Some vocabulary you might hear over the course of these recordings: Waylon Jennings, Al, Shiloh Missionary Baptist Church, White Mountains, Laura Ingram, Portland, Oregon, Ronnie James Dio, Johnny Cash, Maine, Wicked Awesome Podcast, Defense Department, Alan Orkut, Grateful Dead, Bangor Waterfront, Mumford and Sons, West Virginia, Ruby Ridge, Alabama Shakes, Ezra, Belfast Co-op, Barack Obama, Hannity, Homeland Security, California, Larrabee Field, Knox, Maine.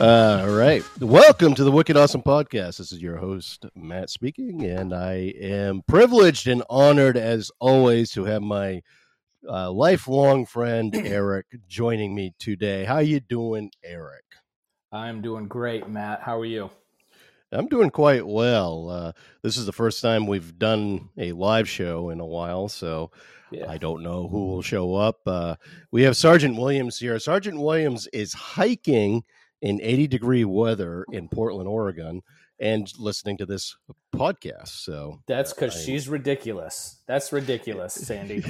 All right. Welcome to the Wicked Awesome Podcast. This is your host, Matt, speaking, and I am privileged and honored, as always, to have my lifelong friend, Eric, joining me today. How you doing, Eric? I'm doing great, Matt. How are you? I'm doing quite well. This is the first time we've done a live show in a while, so yeah. I don't know who will show up. We have Sergeant Williams here. Sergeant Williams is hiking in 80-degree weather in Portland, Oregon, and listening to this podcast. So that's because she's ridiculous. That's ridiculous, Sandy.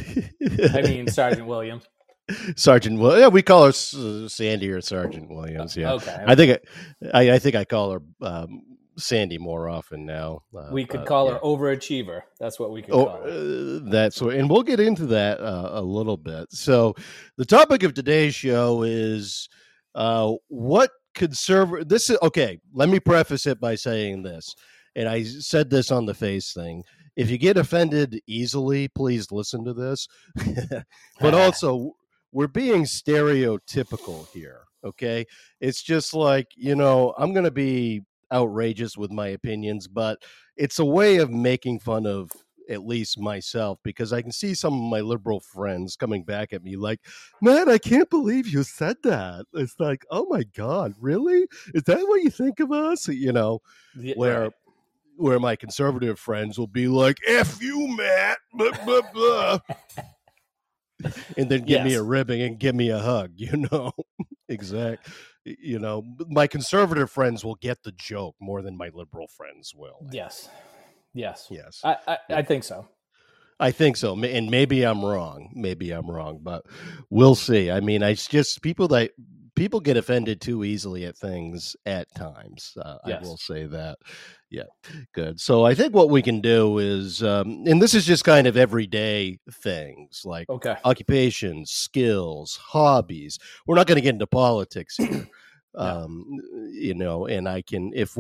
I mean, Sergeant Williams. Yeah, we call her Sandy or Sergeant Williams. Yeah, okay. I think I call her Sandy more often now. We could call her overachiever. That's what we could call her. That's what, and we'll get into that a little bit. So, the topic of today's show is what conservative. This is okay. Let me preface it by saying this, and I said this on the face thing. If you get offended easily, please listen to this. But also, we're being stereotypical here, okay? It's just like, you know, I'm going to be outrageous with my opinions, but it's a way of making fun of at least myself, because I can see some of my liberal friends coming back at me like, man, I can't believe you said that. It's like, oh my God, really? Is that what you think of us? You know, yeah, where my conservative friends will be like, F you, Matt, blah, blah, blah. And then give me a ribbing and give me a hug, you know. Exactly. You know, my conservative friends will get the joke more than my liberal friends will. Yes. I think so. I think so. And maybe I'm wrong. But we'll see. I mean, it's just people get offended too easily at things at times. I will say that. Yeah. Good. So I think what we can do is, and this is just kind of everyday things like occupations, skills, hobbies. We're not going to get into politics here. You know, and I have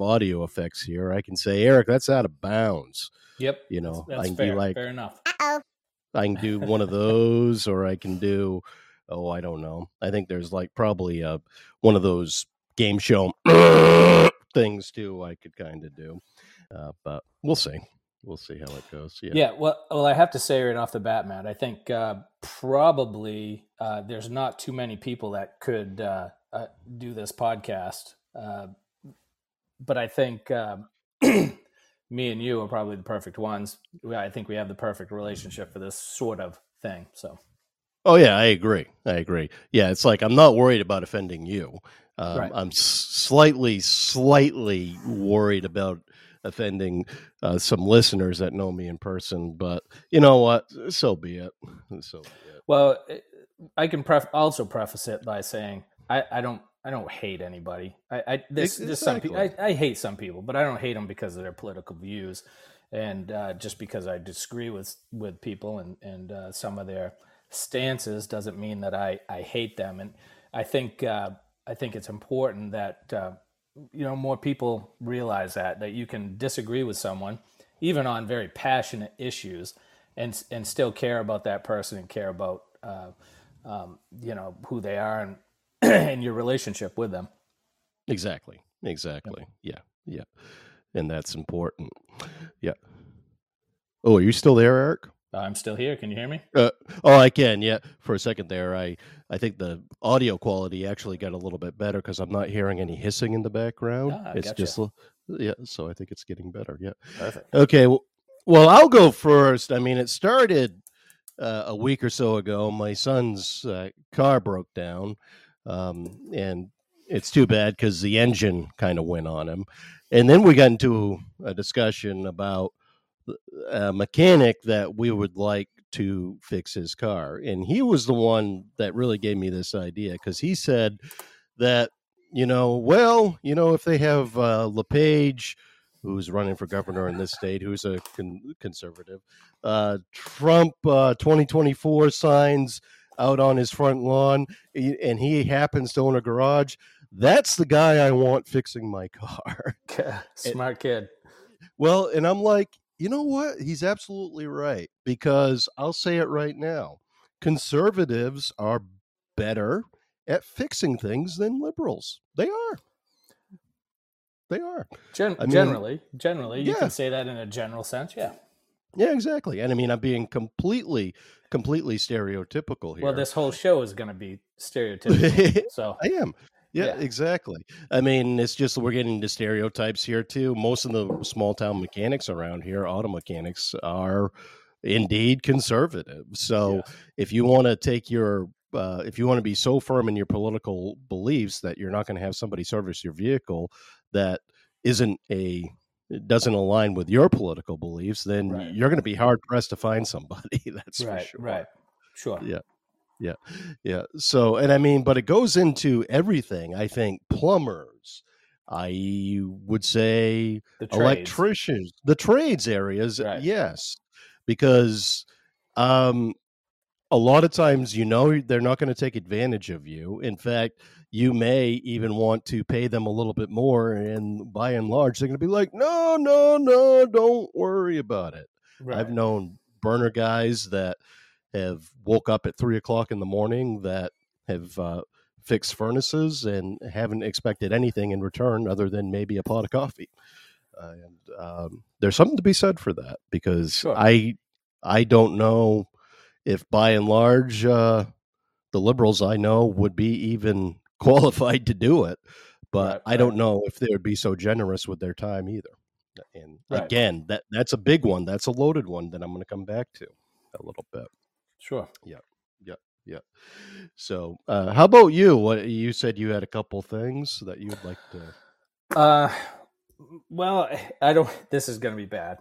audio effects here. I can say, Eric, that's out of bounds. Yep. You know, that's I can be like, fair enough. I can do one of those, or I can do, I don't know. I think there's like probably one of those game show things too I could kind of do. But we'll see. We'll see how it goes. Yeah. Yeah. Well, I have to say right off the bat, Matt, I think probably there's not too many people that could do this podcast. But I think me and you are probably the perfect ones. I think we have the perfect relationship for this sort of thing. So. Oh, yeah, I agree. Yeah, it's like I'm not worried about offending you. Right. I'm slightly worried about offending some listeners that know me in person. But you know what? So be it. Well, I can also preface it by saying I don't hate anybody. I hate some people, but I don't hate them because of their political views, and just because I disagree with people and some of their stances doesn't mean that I hate them. And I think it's important that you know, more people realize that you can disagree with someone even on very passionate issues and still care about that person and care about you know, who they are and and your relationship with them. Exactly. Yeah. And that's important. Yeah. Oh, are you still there, Eric? I'm still here. Can you hear me? I can. Yeah. For a second there, I think the audio quality actually got a little bit better because I'm not hearing any hissing in the background. It's gotcha. So I think it's getting better. Yeah. Perfect. Okay. Well, I'll go first. I mean, it started a week or so ago. My son's car broke down, and it's too bad because the engine kind of went on him. And then we got into a discussion about a mechanic that we would like to fix his car. And he was the one that really gave me this idea, because he said that, you know, well, you know, if they have LePage, who's running for governor in this state, who's a conservative, Trump 2024 signs out on his front lawn, and he happens to own a garage, that's the guy I want fixing my car. Smart kid. Well, and I'm like, you know what? He's absolutely right, because I'll say it right now. Conservatives are better at fixing things than liberals. They are. They are. Generally, you can say that in a general sense. Yeah. Yeah, exactly. And I mean, I'm being completely stereotypical here. Well, this whole show is going to be stereotypical. So I am. Yeah, exactly. I mean, it's just we're getting into stereotypes here, too. Most of the small town mechanics around here, auto mechanics, are indeed conservative. So if you want to take your if you want to be so firm in your political beliefs that you're not going to have somebody service your vehicle that doesn't align with your political beliefs, then you're going to be hard pressed to find somebody. That's right, for sure. Right. Sure. Yeah. Yeah. Yeah. So, and I mean, but it goes into everything. I think plumbers, I would say the electricians, the trades areas. Right. Yes. Because, a lot of times, you know, they're not going to take advantage of you. In fact, you may even want to pay them a little bit more. And by and large, they're going to be like, no, don't worry about it. Right. I've known burner guys that have woke up at 3:00 in the morning that have fixed furnaces and haven't expected anything in return other than maybe a pot of coffee. There's something to be said for that, because I don't know if by and large the liberals I know would be even qualified to do it, but I don't know if they would be so generous with their time either. And again, that's a big one. That's a loaded one that I'm going to come back to a little bit. Sure. Yeah. So, how about you? What you said, you had a couple things that you'd like to. Well, I don't. This is going to be bad.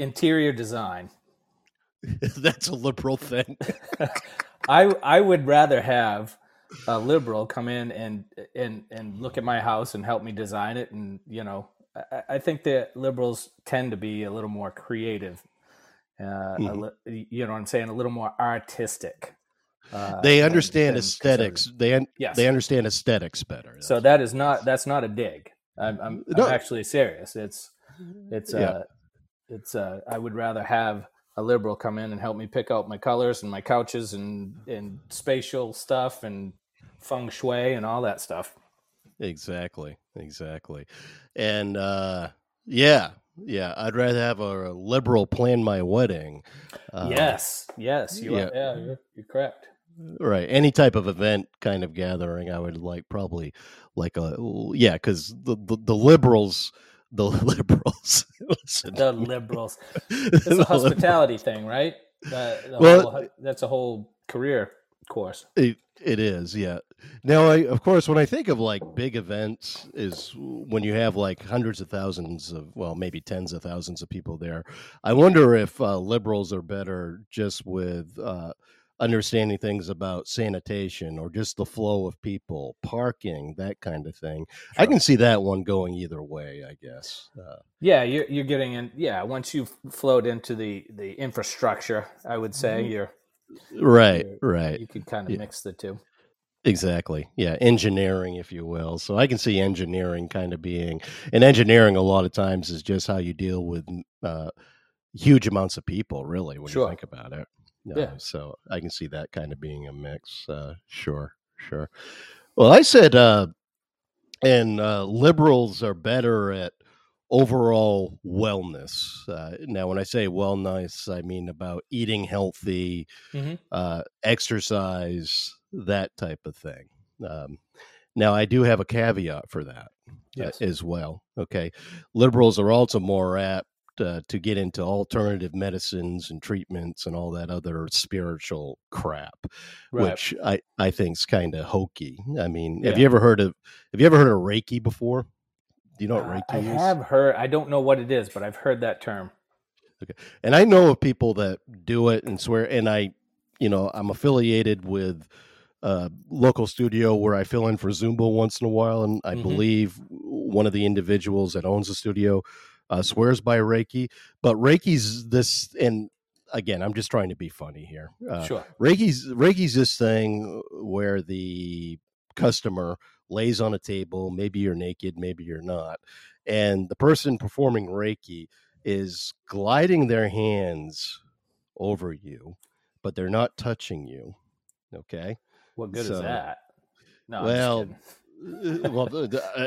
Interior design. That's a liberal thing. I would rather have a liberal come in and look at my house and help me design it, and you know, I think that liberals tend to be a little more creative. You know what I'm saying? A little more artistic. They understand aesthetics. They understand aesthetics better. So that's not a dig. I'm actually serious. It's I would rather have a liberal come in and help me pick out my colors and my couches and spatial stuff and feng shui and all that stuff. Exactly. And, yeah, I'd rather have a liberal plan my wedding. Yes, you are. Yeah, you're correct. Right, any type of event kind of gathering, I would like probably because the liberals. Listen, the liberals. It's a hospitality thing, right? That's a whole career course. It is, yeah. Now, of course, when I think of like big events is when you have like hundreds of thousands of, well, maybe tens of thousands of people there. I wonder if liberals are better just with understanding things about sanitation or just the flow of people, parking, that kind of thing. Sure. I can see that one going either way, I guess. You're getting in. Yeah, once you float into the infrastructure, I would say you're. Right. You could kind of mix the two. Exactly. Yeah. Engineering, if you will. So I can see engineering kind of being, and engineering a lot of times is just how you deal with huge amounts of people, really, when you think about it. Yeah. So I can see that kind of being a mix. Sure. Well, I said, liberals are better at overall wellness. Now, when I say wellness, I mean about eating healthy, exercise, that type of thing. Now, I do have a caveat for that as well. Okay. Liberals are also more apt to get into alternative medicines and treatments and all that other spiritual crap, which I think is kind of hokey. I mean, have you ever heard of Reiki before? Do you know what Reiki is? I have heard. I don't know what it is, but I've heard that term. Okay. And I know of people that do it and swear, and I'm affiliated with a local studio where I fill in for Zumba once in a while. And I believe one of the individuals that owns the studio swears by Reiki, but Reiki's this, and again, I'm just trying to be funny here. Reiki's this thing where the customer lays on a table, maybe you're naked, maybe you're not, and the person performing Reiki is gliding their hands over you, but they're not touching you. Okay. What good is that? No, well,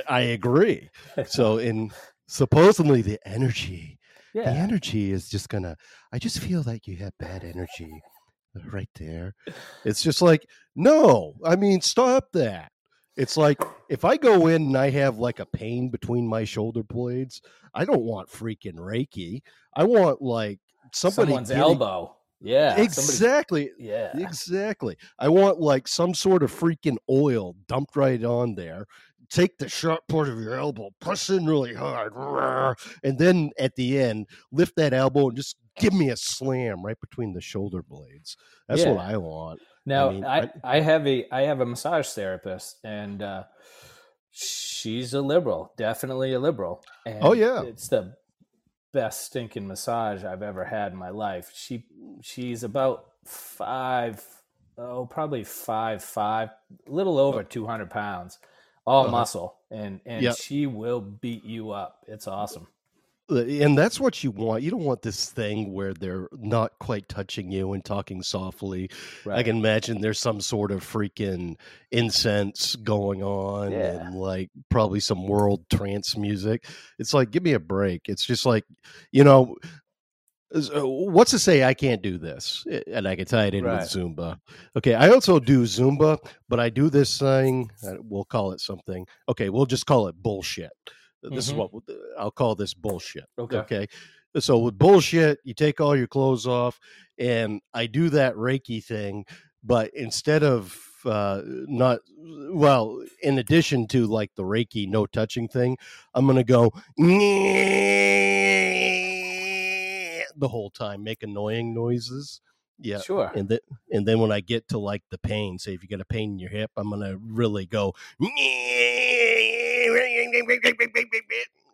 I agree. So in supposedly the energy, the energy is just gonna, I just feel like you have bad energy right there. It's just like, no, I mean, stop that. It's like, if I go in and I have like a pain between my shoulder blades, I don't want freaking Reiki. I want like someone's elbow. Yeah, exactly. Yeah, exactly. I want like some sort of freaking oil dumped right on there. Take the sharp part of your elbow, press in really hard, and then at the end, lift that elbow and just give me a slam right between the shoulder blades. That's what I want. Now, I mean, I have a massage therapist, and she's a liberal, definitely a liberal. And it's the best stinking massage I've ever had in my life. She's about probably five, little over 200 pounds, all muscle. And she will beat you up. It's awesome. And that's what you want. You don't want this thing where they're not quite touching you and talking softly. Right. I can imagine there's some sort of freaking incense going on and like probably some world trance music. It's like, give me a break. It's just like, you know, what's to say I can't do this? And I can tie it in with Zumba. Okay, I also do Zumba, but I do this thing. We'll call it something. Okay, we'll just call it bullshit. This is what I'll call this bullshit. Okay. So with bullshit, you take all your clothes off, and I do that Reiki thing, but instead of in addition to like the Reiki no touching thing, I'm going to go the whole time, make annoying noises. Yeah, sure. And then when I get to like the pain, say if you got a pain in your hip, I'm going to really go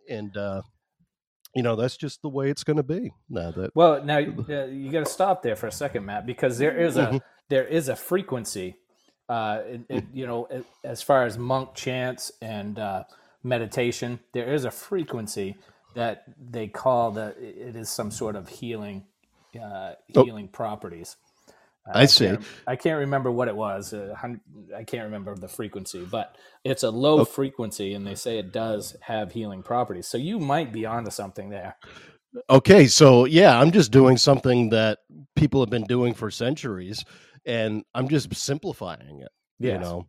and you know, that's just the way it's going to be. Now you got to stop there for a second, Matt, because there is a frequency, you know, as far as monk chants and meditation, there is a frequency that they call it is some sort of healing properties. I see. I can't remember what it was. I can't remember the frequency, but it's a low frequency, and they say it does have healing properties. So you might be onto something there. Okay, so yeah, I'm just doing something that people have been doing for centuries, and I'm just simplifying it. Yes. You know,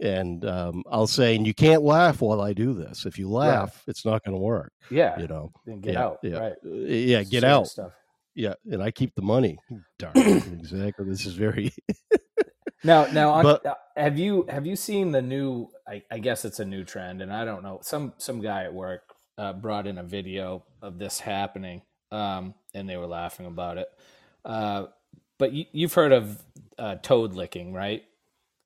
and I'll say, and you can't laugh while I do this. If you laugh, it's not going to work. Yeah, you know, then get out. Yeah, right. Yeah, get out. Stuff. Yeah, and I keep the money. Darn, exactly. This is very now. But, have you seen the new? I guess it's a new trend, and I don't know. Some guy at work brought in a video of this happening, and they were laughing about it. But you've heard of toad licking, right?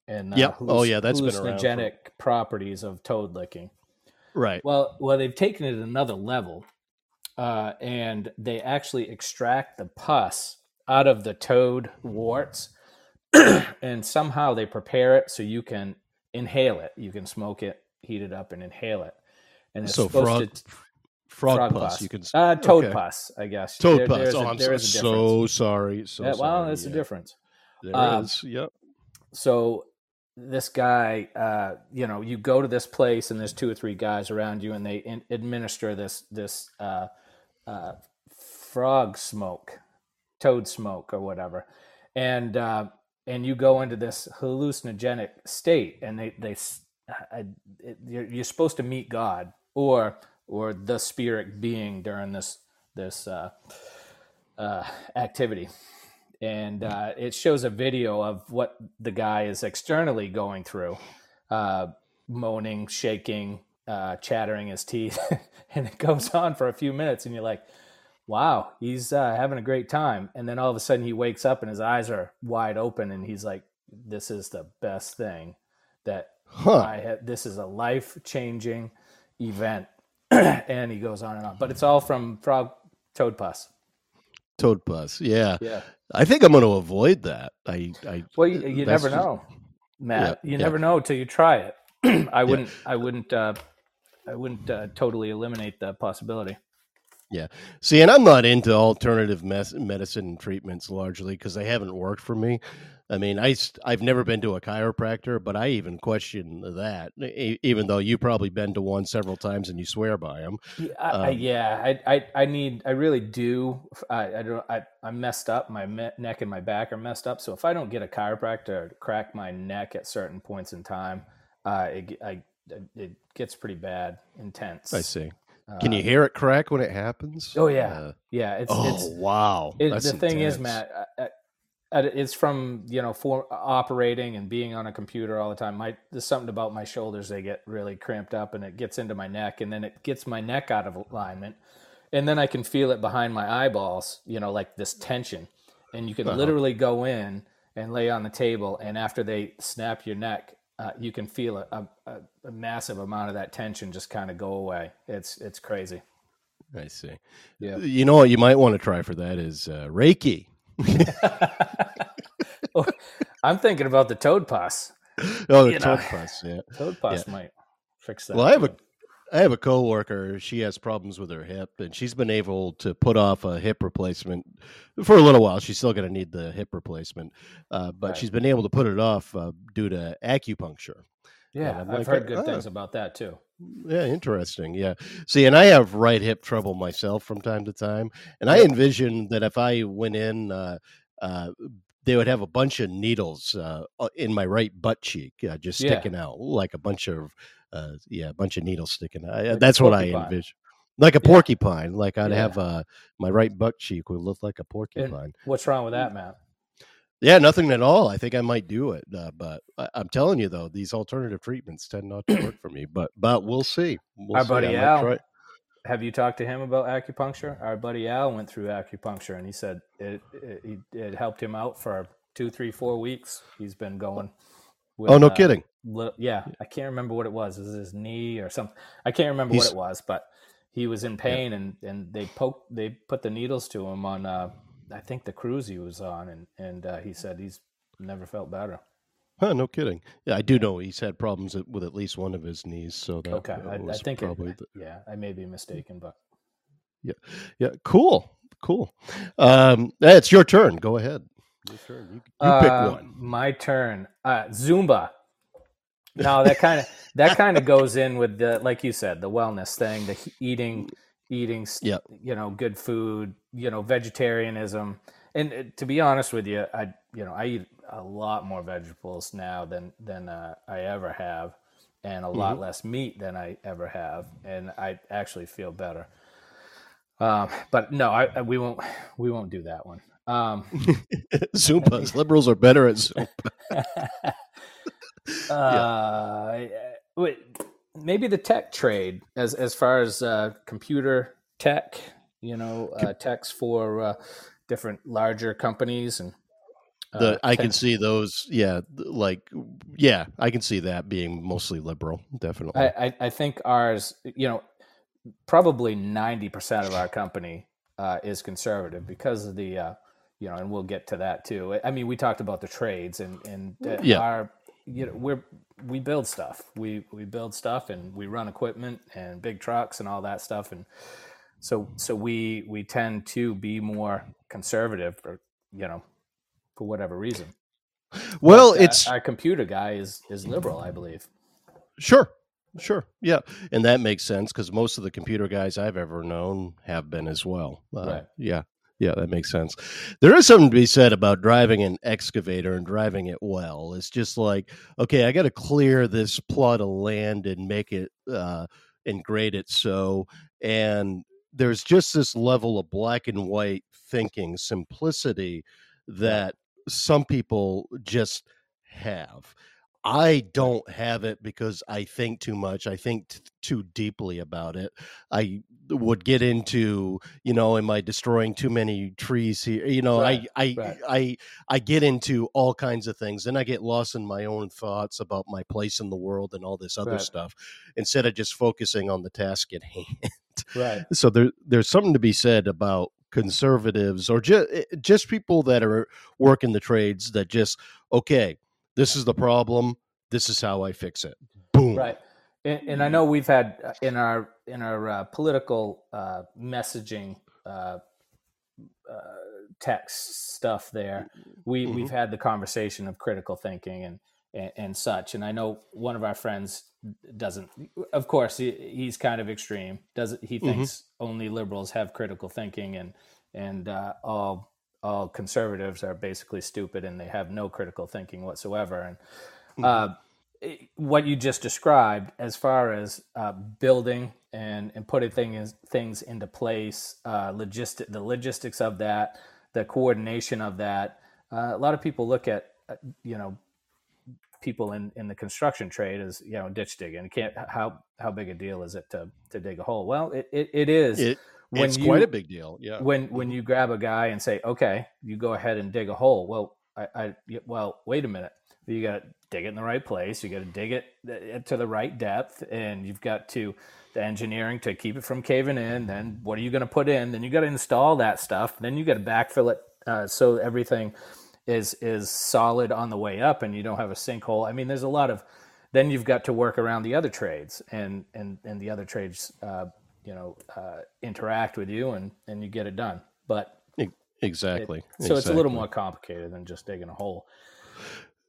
And that's hallucinogenic been around properties of toad licking, right? Well, they've taken it another level. And they actually extract the pus out of the toad warts, and somehow they prepare it so you can inhale it. You can smoke it, heat it up, and inhale it. And it's so frog pus. You can toad pus, I guess. Toad pus. I'm so sorry. There's a difference. There is. Yep. So this guy, you know, you go to this place, and there's two or three guys around you, and they administer this frog smoke, toad smoke, or whatever, and you go into this hallucinogenic state, and you're supposed to meet God or the spirit being during this activity, and it shows a video of what the guy is externally going through, moaning, shaking, chattering his teeth, and it goes on for a few minutes, and you're like, wow, he's having a great time. And then all of a sudden he wakes up and his eyes are wide open, and he's like, this is the best thing that I have. This is a life-changing event. And he goes on and on, but it's all from toad pus. Toad pus. Yeah. I think I'm going to avoid that. You never know, Matt. Yeah, you never know till you try it. I wouldn't totally eliminate the possibility. Yeah. See, and I'm not into alternative medicine treatments largely because they haven't worked for me. I mean, I've never been to a chiropractor, but I even question that, even though you probably been to one several times and you swear by them. I really do. I'm messed up. My neck and my back are messed up. So if I don't get a chiropractor to crack my neck at certain points in time, it gets pretty bad, intense. I see. Can you hear it crack when it happens? Oh yeah, yeah. Wow. The thing is, Matt, it's from for operating and being on a computer all the time. There's something about my shoulders; they get really cramped up, and it gets into my neck, and then it gets my neck out of alignment, and then I can feel it behind my eyeballs. Like this tension, and you can literally go in and lay on the table, and after they snap your neck. You can feel a massive amount of that tension just kind of go away. It's crazy. I see. Yeah. You know what you might want to try for that is Reiki. I'm thinking about the toad pus. Oh, the toad pus. Yeah, toad pus might fix that. Well, I have a coworker. She has problems with her hip, and she's been able to put off a hip replacement for a little while. She's still going to need the hip replacement, but she's been able to put it off due to acupuncture. Yeah, I've heard good things about that too. Yeah, interesting. Yeah, see, and I have right hip trouble myself from time to time, and I envision that if I went in. They would have a bunch of needles in my right butt cheek, just sticking out like a bunch of needles sticking out. Like that's what I envision, like a porcupine. Like I'd have my right butt cheek would look like a porcupine. And what's wrong with that, Matt? Yeah, nothing at all. I think I might do it, but I'm telling you though, these alternative treatments tend not to work for me. But we'll see. Our buddy Al, have you talked to him about acupuncture? Our buddy Al went through acupuncture, and he said it helped him out for 2, 3, 4 weeks. He's been going. With, no kidding. I can't remember what it was. It was his knee or something. I can't remember what it was, but he was in pain, and they put the needles to him on, I think the cruise he was on, and he said he's never felt better. Huh, no kidding. Yeah, I do know he's had problems with at least one of his knees. So that I think probably. I may be mistaken, but yeah, cool. It's your turn. Go ahead. Your turn. You pick one. My turn. Zumba. No, that kind of goes in with the, like you said, the wellness thing, the eating, good food, vegetarianism. And to be honest with you, I eat a lot more vegetables now than I ever have, and a lot less meat than I ever have, and I actually feel better. But no, we won't do that one. Zumba's liberals are better at Zumba. Maybe the tech trade, as far as computer tech, techs for different larger companies, and I can see those. Yeah, I can see that being mostly liberal. Definitely, I think ours. Probably 90% of our company is conservative because of the, and we'll get to that too. I mean, we talked about the trades and our. We build stuff. We build stuff, and we run equipment and big trucks and all that stuff. And so we tend to be more conservative, for whatever reason. Well, it's our computer guy is liberal, I believe. Sure. Yeah. And that makes sense because most of the computer guys I've ever known have been as well. Right. Yeah. Yeah, that makes sense. There is something to be said about driving an excavator and driving it well. It's just like, okay, I got to clear this plot of land and make it and grade it so. And there's just this level of black and white thinking, simplicity that some people just have. I don't have it because I think too much. I think too deeply about it. I would get into, am I destroying too many trees here? I get into all kinds of things. Then I get lost in my own thoughts about my place in the world and all this other stuff instead of just focusing on the task at hand. Right. So there's something to be said about conservatives or just people that are working the trades that just, okay, this is the problem. This is how I fix it. Boom. Right. And I know we've had in our political messaging text stuff there, we've had the conversation of critical thinking and such. And I know one of our friends doesn't, of course, he's kind of extreme. He thinks only liberals have critical thinking and all conservatives are basically stupid and they have no critical thinking whatsoever. And what you just described as far as building and putting things into place, the logistics of that, the coordination of that. A lot of people look at, people in the construction trade as, ditch digging. How big a deal is it to dig a hole? Well, it is. It's quite a big deal. Yeah. When you grab a guy and say, okay, you go ahead and dig a hole. Well, wait a minute. You got to dig it in the right place. You got to dig it to the right depth, and you've got to the engineering to keep it from caving in. Then what are you going to put in? Then you got to install that stuff. Then you got to backfill it so everything is solid on the way up, and you don't have a sinkhole. I mean, there's a lot of. Then you've got to work around the other trades, and the other trades, interact with you, and you get it done. But exactly. It's a little more complicated than just digging a hole.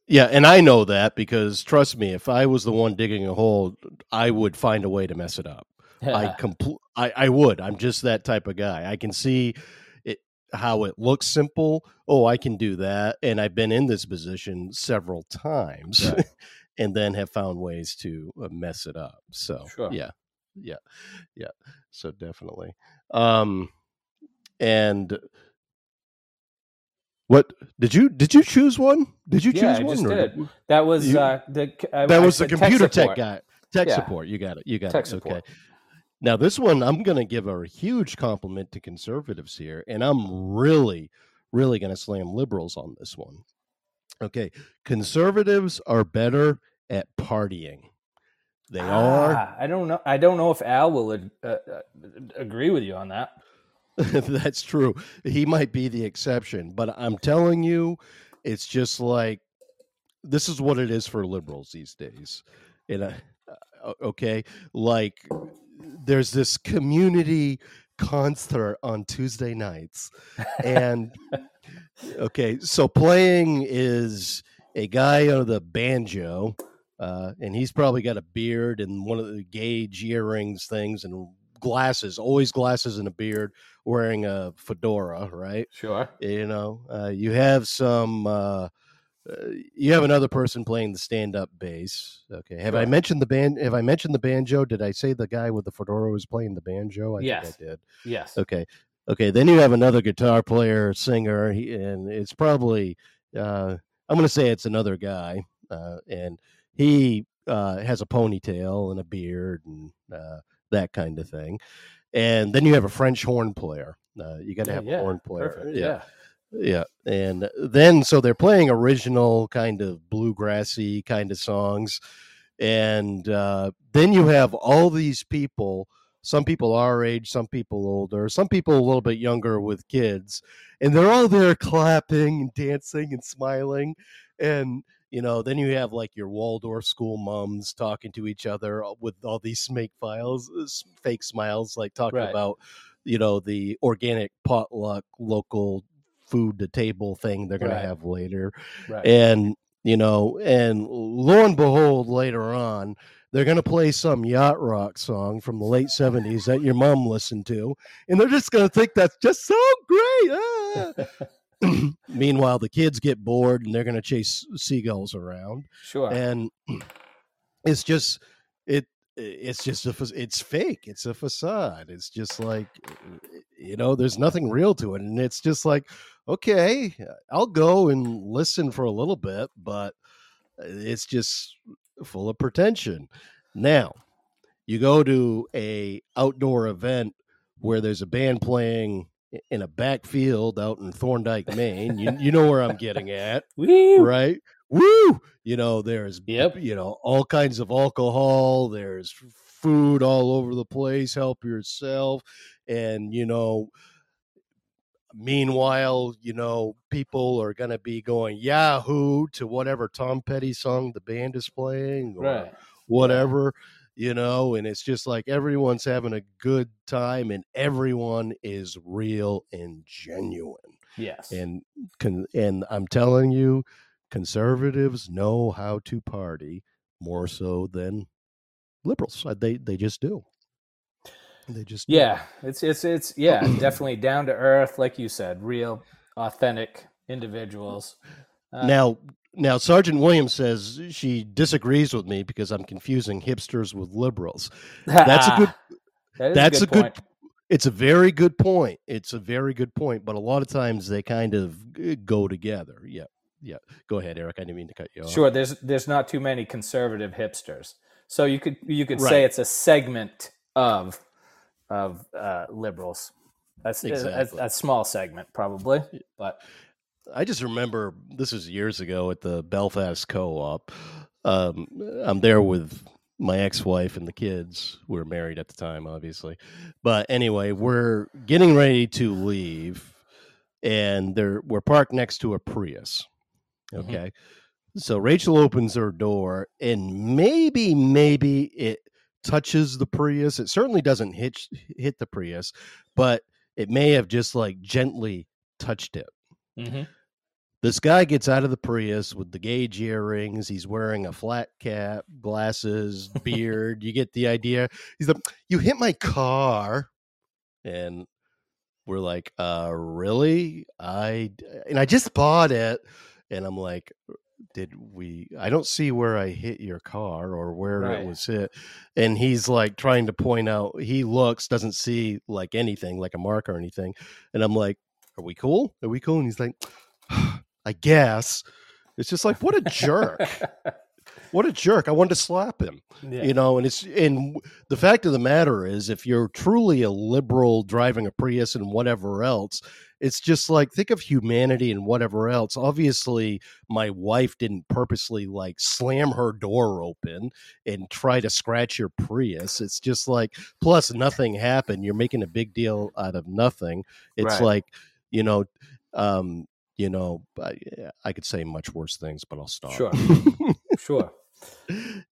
Yeah, and I know that because, trust me, if I was the one digging a hole, I would find a way to mess it up. I would. I'm just that type of guy. I can see it, how it looks simple. Oh, I can do that. And I've been in this position several times and then have found ways to mess it up. So, yeah. So, definitely. And... What did you choose one? Did you choose one? Yeah, I just did. That was the computer tech guy. Tech support. You got it. Okay. Now this one, I'm going to give a huge compliment to conservatives here, and I'm really, really going to slam liberals on this one. Okay, conservatives are better at partying. They are. I don't know if Al will agree with you on that. That's true. He might be the exception, but I'm telling you, it's just like this is what it is for liberals these days. And there's this community concert on Tuesday nights, and so playing is a guy on the banjo, and he's probably got a beard and one of the gauge earrings things and glasses and a beard, wearing a fedora, right? Sure. You have some, you have another person playing the stand-up bass. Okay. I mentioned the band? Have I mentioned the banjo? Did I say the guy with the fedora was playing the banjo? I think I did. Yes. Okay. Then you have another guitar player, singer, and it's probably, I'm going to say it's another guy. And he, has a ponytail and a beard and, that kind of thing. And then you have a French horn player. You got to have a horn player. Perfect. Yeah. And then, so they're playing original kind of bluegrassy kind of songs. And then you have all these people, some people our age, some people older, some people a little bit younger with kids. And they're all there clapping and dancing and smiling. And then you have like your Waldorf school mums talking to each other with all these fake smiles, like talking about, the organic potluck, local food to table thing they're going to have later. Right. And, and lo and behold, later on, they're going to play some yacht rock song from the late 70s that your mom listened to. And they're just going to think that's just so great. Ah! Meanwhile, the kids get bored and they're going to chase seagulls around. Sure. And it's just it's fake. It's a facade. It's just like, there's nothing real to it. And it's just like, okay, I'll go and listen for a little bit, but it's just full of pretension. Now, you go to a outdoor event where there's a band playing in a backfield out in Thorndike, Maine, you know where I'm getting at, right? Woo! There's, all kinds of alcohol, there's food all over the place, help yourself. And, meanwhile, people are going to be going Yahoo to whatever Tom Petty song the band is playing or whatever. you know, and it's just like everyone's having a good time and everyone is real and genuine. Yes. And I'm telling you, conservatives know how to party more so than liberals. They just do. They just it's yeah, definitely down to earth, like you said, real, authentic individuals. Now, Sergeant Williams says she disagrees with me because I'm confusing hipsters with liberals. That's a good point. It's a very good point. It's a very good point. But a lot of times they kind of go together. Yeah. Yeah. Go ahead, Eric. I didn't mean to cut you off. Sure. There's not too many conservative hipsters. So you could right. say it's a segment of liberals. That's exactly. a small segment probably, but. I just remember, this is years ago at the Belfast Co-op. I'm there with my ex-wife and the kids. We were married at the time, obviously. But anyway, we're getting ready to leave, and we're parked next to a Prius. Okay? Mm-hmm. So Rachel opens her door, and maybe it touches the Prius. It certainly doesn't hit the Prius, but it may have just, like, gently touched it. Mm-hmm. This guy gets out of the Prius with the gauge earrings. He's wearing a flat cap, glasses, beard. You get the idea. He's like, "You hit my car," and we're like, "Really?" I just bought it, and I'm like, "Did we? I don't see where I hit your car or where right. it was hit." And he's like trying to point out. He looks, doesn't see like anything, like a mark or anything, and I'm like, "Are we cool? Are we cool?" And he's like, "I guess." It's just like, what a jerk. What a jerk. I wanted to slap him, yeah. you know, and the fact of the matter is, if you're truly a liberal driving a Prius and whatever else, it's just like, think of humanity and whatever else. Obviously, my wife didn't purposely like slam her door open and try to scratch your Prius. It's just like, plus nothing happened. You're making a big deal out of nothing. It's right. like, I could say much worse things, but I'll stop. Sure.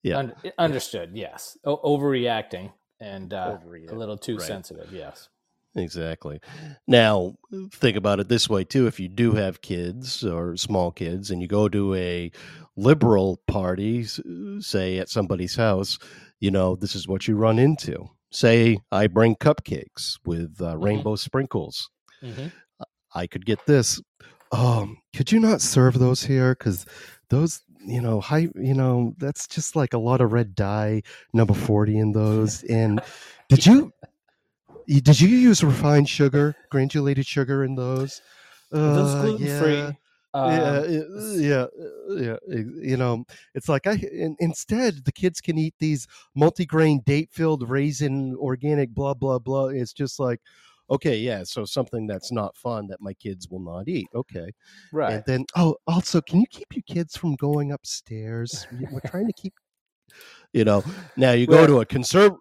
Yeah. Understood. Yes. Overreacting and a little too right. sensitive. Yes. Exactly. Now, think about it this way, too. If you do have kids or small kids and you go to a liberal party, say at somebody's house, you know, this is what you run into. Say I bring cupcakes with mm-hmm. rainbow sprinkles. Mm-hmm. I could get this. Could you not serve those here? Because those, that's just like a lot of red dye, number 40 in those. And did you use refined sugar, granulated sugar in those? Those gluten free. Yeah. You know, it's like instead the kids can eat these multigrain, date-filled, raisin, organic, blah blah blah. It's just like. Okay, yeah, so something that's not fun that my kids will not eat. Okay. Right. And then, also, can you keep your kids from going upstairs? We're trying to keep, now you go to a conservative,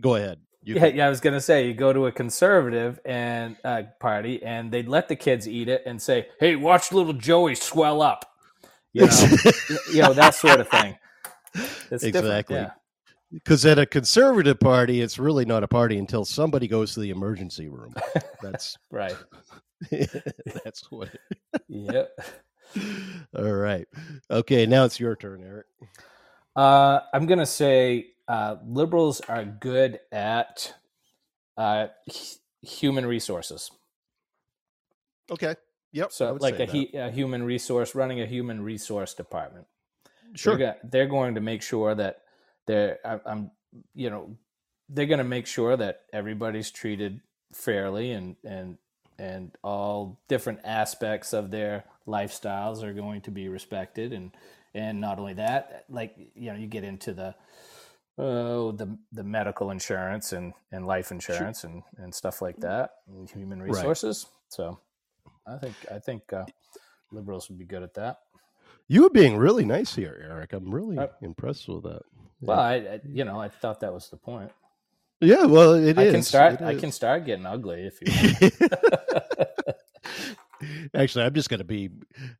go ahead. I was going to say, you go to a conservative and party, and they'd let the kids eat it and say, "Hey, watch little Joey swell up," that sort of thing. It's exactly. Yeah. Because at a conservative party, it's really not a party until somebody goes to the emergency room. That's right. That's what. Yep. All right. Okay. Now it's your turn, Eric. I'm going to say liberals are good at human resources. Okay. Yep. So like a human resource, running a human resource department. Sure. They're going to make sure that they're going to make sure that everybody's treated fairly and all different aspects of their lifestyles are going to be respected. And not only that, like, you get into the medical insurance and life insurance sure. and stuff like that, and human resources. Right. So I think liberals would be good at that. You were being really nice here, Eric. I'm really impressed with that. Well, I thought that was the point. Yeah, well, it is. I can start getting ugly if you want. Actually, I'm just going to be,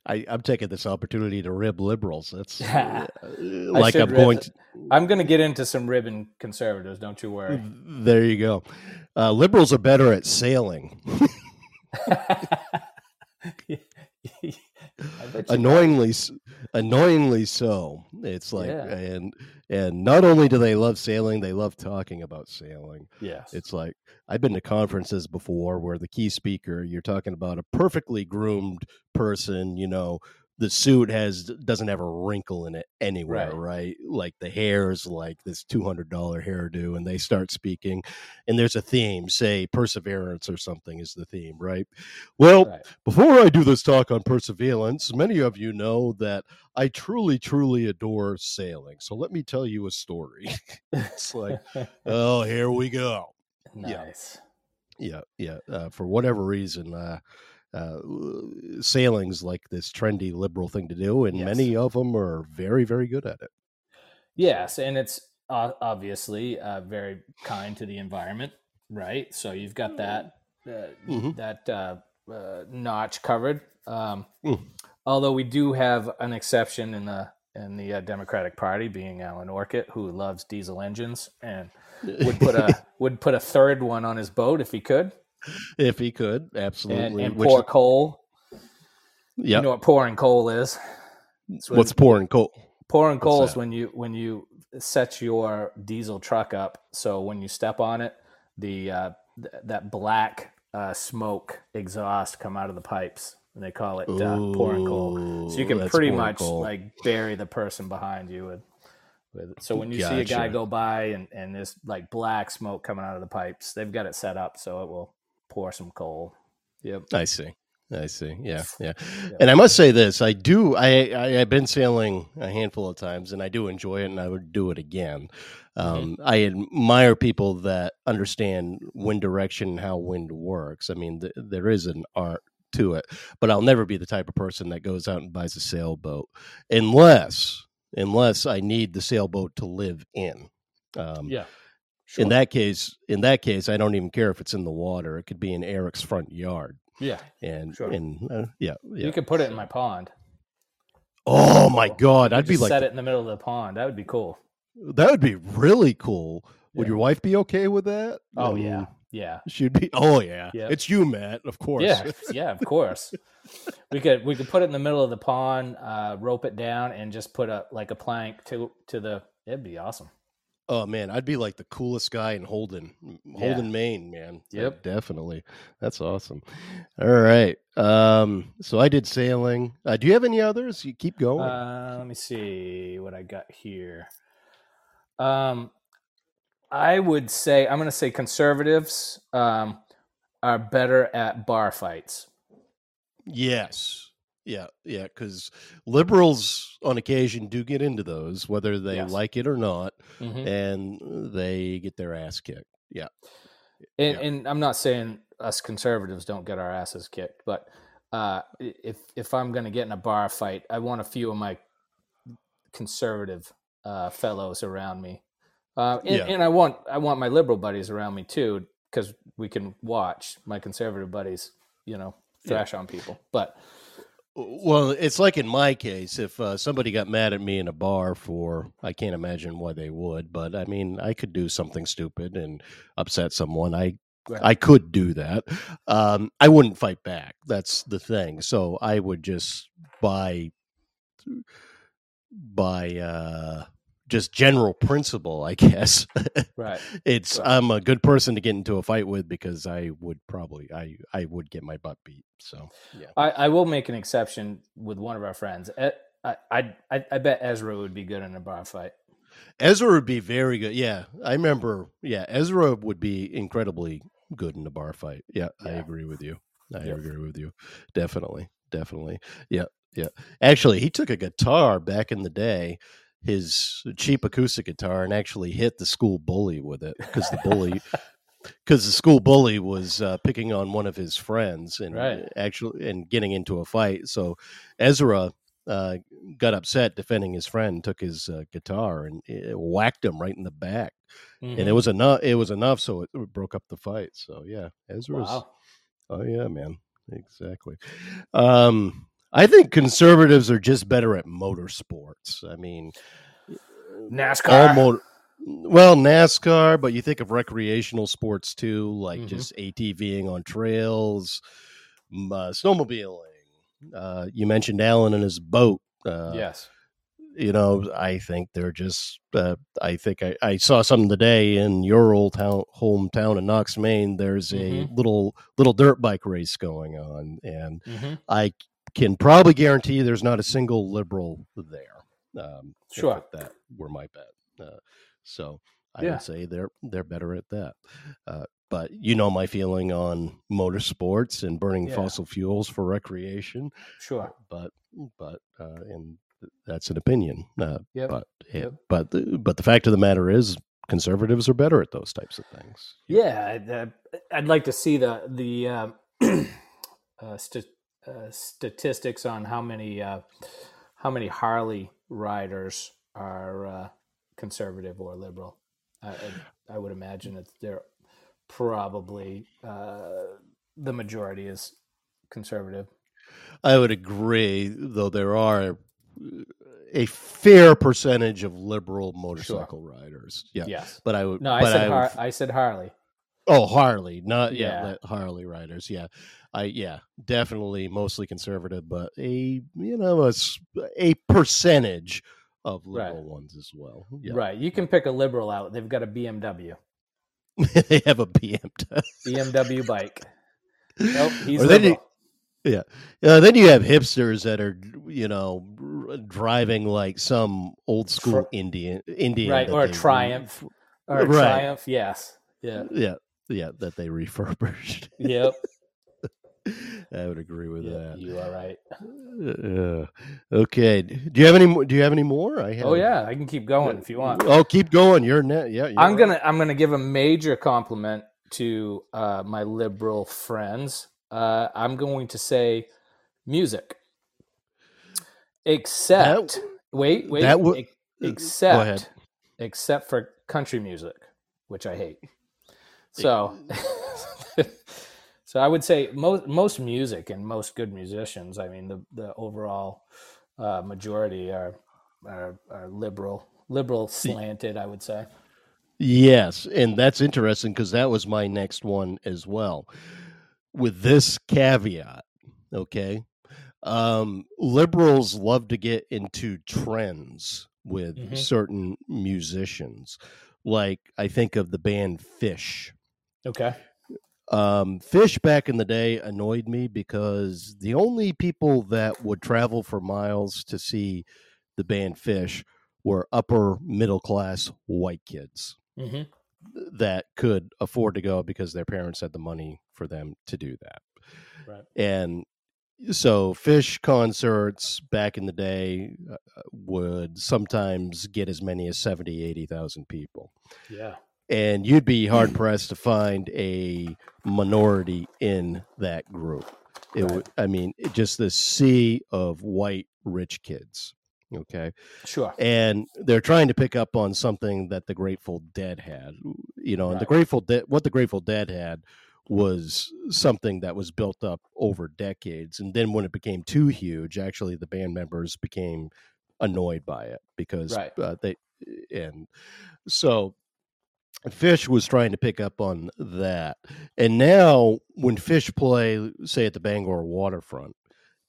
I'm taking this opportunity to rib liberals. That's like I'm going to. I'm going to get into some ribbing conservatives, don't you worry. There you go. Liberals are better at sailing. Annoyingly so. It's like, yeah. and not only do they love sailing, they love talking about sailing. Yes. It's like, I've been to conferences before where the key speaker, you're talking about a perfectly groomed person, you know, the suit doesn't have a wrinkle in it anywhere, right? Like the hair is like this $200 hairdo, and they start speaking, and there's a theme, say perseverance or something is the theme, right? Well, before I do this talk on perseverance, many of you know that I truly, truly adore sailing. So let me tell you a story. It's like, oh, here we go. Nice. Yeah. For whatever reason, sailing's like this trendy liberal thing to do, and many of them are very, very good at it. Yes, and it's obviously very kind to the environment, right? So you've got that notch covered. Although we do have an exception in the Democratic Party, being Alan Orkut, who loves diesel engines and would put a third one on his boat if he could. If he could, absolutely. And pour coal. Yeah. You know what pouring coal is? What's pouring coal? Pouring coal is when you set your diesel truck up. So when you step on it, the that black smoke exhaust come out of the pipes, and they call it pouring coal. So you can pretty much like bury the person behind you with it. So when you see a guy go by and there's like black smoke coming out of the pipes, they've got it set up so it will pour some coal. Yep. I see. Yeah. And I must say this, I've been sailing a handful of times, and I do enjoy it, and I would do it again. I admire people that understand wind direction and how wind works. I mean, there is an art to it, but I'll never be the type of person that goes out and buys a sailboat unless I need the sailboat to live in. Sure. In that case, I don't even care if it's in the water. It could be in Eric's front yard. Yeah, and sure. You could put it in my pond. Oh my God! I'd be like, set it in the middle of the pond. That would be cool. That would be really cool. Yeah. Would your wife be okay with that? Oh yeah. She'd be. Oh yeah. Yep. It's you, Matt. Of course. Yeah, of course. We could put it in the middle of the pond, rope it down, and just put a plank to the. It'd be awesome. Oh man, I'd be like the coolest guy in Holden, Maine, man. Yep, like, definitely. That's awesome. All right. So I did sailing. Do you have any others? You keep going. Let me see what I got here. I would say I'm going to say conservatives are better at bar fights. Yes. Yeah, because liberals on occasion do get into those, whether they like it or not, and they get their ass kicked. Yeah. And I'm not saying us conservatives don't get our asses kicked, but if I'm going to get in a bar fight, I want a few of my conservative fellows around me. And I want my liberal buddies around me, too, because we can watch my conservative buddies, you know, thrash on people. But... Well, it's like in my case, if somebody got mad at me in a bar I can't imagine why they would, but I mean, I could do something stupid and upset someone. I could do that. I wouldn't fight back. That's the thing. So I would just by just general principle, I guess. Right. I'm a good person to get into a fight with because I would probably I would get my butt beat. So yeah, I will make an exception with one of our friends. I bet Ezra would be good in a bar fight. Ezra would be very good. Yeah, I remember. Yeah, Ezra would be incredibly good in a bar fight. Yeah. I agree with you. Definitely. Yeah. Actually, he took a guitar back in the day, his cheap acoustic guitar, and actually hit the school bully with it because the school bully was picking on one of his friends and getting into a fight. So Ezra got upset defending his friend, took his guitar and whacked him right in the back, and it was enough, so it broke up the fight. So yeah, Ezra's wow. Oh yeah, man. Exactly. I think conservatives are just better at motorsports. I mean, NASCAR. NASCAR, but you think of recreational sports too, like just ATVing on trails, snowmobiling. You mentioned Alan and his boat. Yes. You know, I think they're just, I saw something today in your old hometown in Knox, Maine. There's a little dirt bike race going on. And I can probably guarantee there's not a single liberal there. Sure. That were my bet. So I would say they're better at that. But you know my feeling on motorsports and burning fossil fuels for recreation. Sure. But and that's an opinion. But the fact of the matter is conservatives are better at those types of things. Yeah. I'd like to see the statistics on how many Harley riders are conservative or liberal. I would imagine that they're probably the majority is conservative. I would agree, though there are a fair percentage of liberal motorcycle riders. Yeah. Yes. But I would. No, I said Harley. Oh, Harley, Harley riders. Yeah. Definitely mostly conservative, but a percentage of liberal ones as well. Yeah. Right. You can pick a liberal out. They've got a BMW. They have a BMW bike. Nope, he's liberal. Then you have hipsters that are, driving like some old school Indian, right? Or a Triumph, Triumph. Yes. Yeah. Yeah. Yeah. That they refurbished. Yep. I would agree with that. You are right. Okay. Do you have any more? I can keep going if you want. Oh, keep going. You're net. Yeah. I'm gonna give a major compliment to my liberal friends. I'm going to say music. Except except for country music, which I hate. So so I would say most music and most good musicians, I mean, the overall majority are liberal slanted, I would say. Yes, and that's interesting because that was my next one as well. With this caveat, okay? Liberals love to get into trends with certain musicians. Like, I think of the band Phish. Okay. Phish back in the day annoyed me because the only people that would travel for miles to see the band Phish were upper middle class white kids that could afford to go because their parents had the money for them to do that. Right. And so Phish concerts back in the day would sometimes get as many as 70, 80,000 people. Yeah. And you'd be hard-pressed to find a minority in that group. Just this sea of white rich kids, okay? Sure. And they're trying to pick up on something that the Grateful Dead had. And the Grateful Dead, what the Grateful Dead had was something that was built up over decades. And then when it became too huge, actually the band members became annoyed by it because Phish was trying to pick up on that. And now when Phish play, say, at the Bangor Waterfront,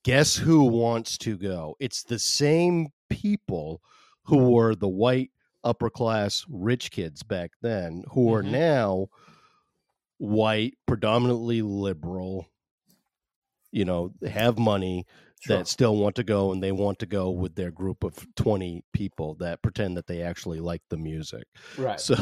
guess who wants to go? It's the same people who were the white upper-class rich kids back then who are now white, predominantly liberal, have money, that still want to go, and they want to go with their group of 20 people that pretend that they actually like the music. Right. So,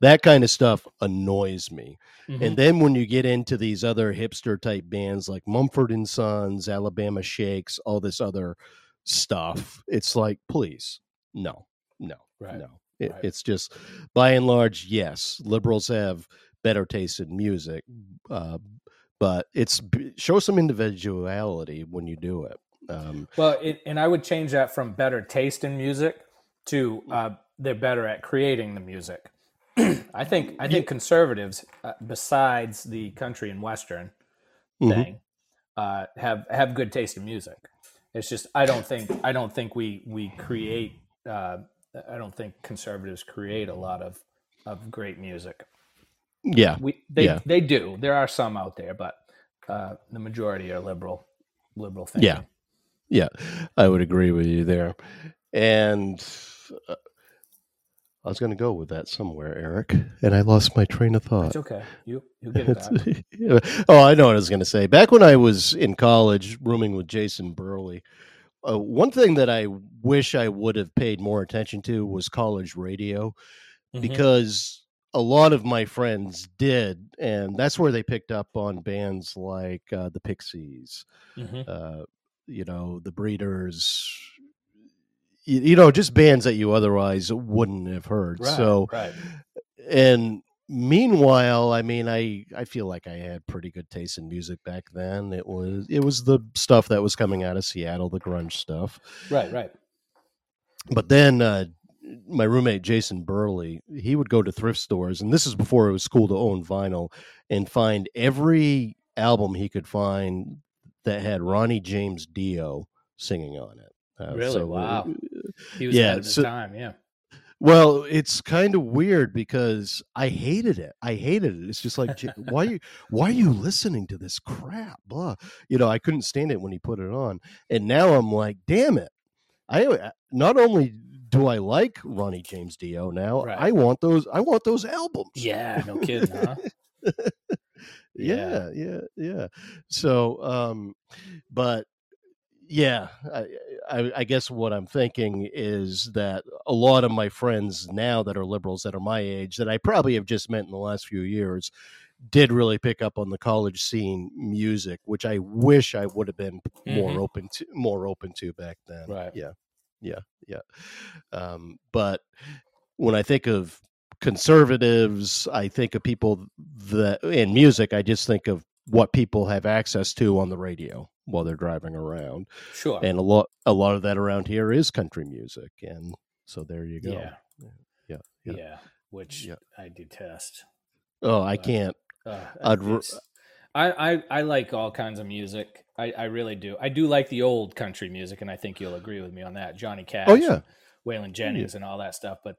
that kind of stuff annoys me. And then when you get into these other hipster type bands like Mumford and Sons, Alabama Shakes, all this other stuff, it's like, please, no. It's just, by and large, yes, liberals have better taste in music, but it's show some individuality when you do it. And I would change that from better taste in music to they're better at creating the music. I think conservatives, besides the country and Western, thing, have good taste in music. It's just I don't think conservatives create a lot of great music. Yeah, they do. There are some out there, but the majority are liberal things. Yeah, yeah, I would agree with you there. And I was going to go with that somewhere, Eric, and I lost my train of thought. It's okay. You'll get it back. Oh, I know what I was going to say. Back when I was in college rooming with Jason Burley, one thing that I wish I would have paid more attention to was college radio, because a lot of my friends did, and that's where they picked up on bands like the Pixies, the Breeders, just bands that you otherwise wouldn't have heard. Right, so, right. And meanwhile, I mean, I feel like I had pretty good taste in music back then. It was the stuff that was coming out of Seattle, the grunge stuff. Right, right. But then my roommate, Jason Burley, he would go to thrift stores, and this is before it was cool to own vinyl, and find every album he could find that had Ronnie James Dio singing on it. Really? So, wow. He was ahead of his time, yeah. Well, it's kind of weird because I hated it. It's just like, why are you listening to this crap? Blah. I couldn't stand it when he put it on. And now I'm like, damn it. Not only do I like Ronnie James Dio now, right. I want those albums. Yeah, no kidding, huh? Yeah. So, but yeah, I guess what I'm thinking is that a lot of my friends now that are liberals that are my age that I probably have just met in the last few years did really pick up on the college scene music, which I wish I would have been more open to back then. Right. Yeah. But when I think of conservatives, I think of people that in music, I just think of what people have access to on the radio while they're driving around. Sure. And a lot of that around here is country music. And so there you go. Yeah. Which I detest. Oh, I can't. I like all kinds of music. I really do. I do like the old country music, and I think you'll agree with me on that. Johnny Cash, Waylon Jennings, and all that stuff. But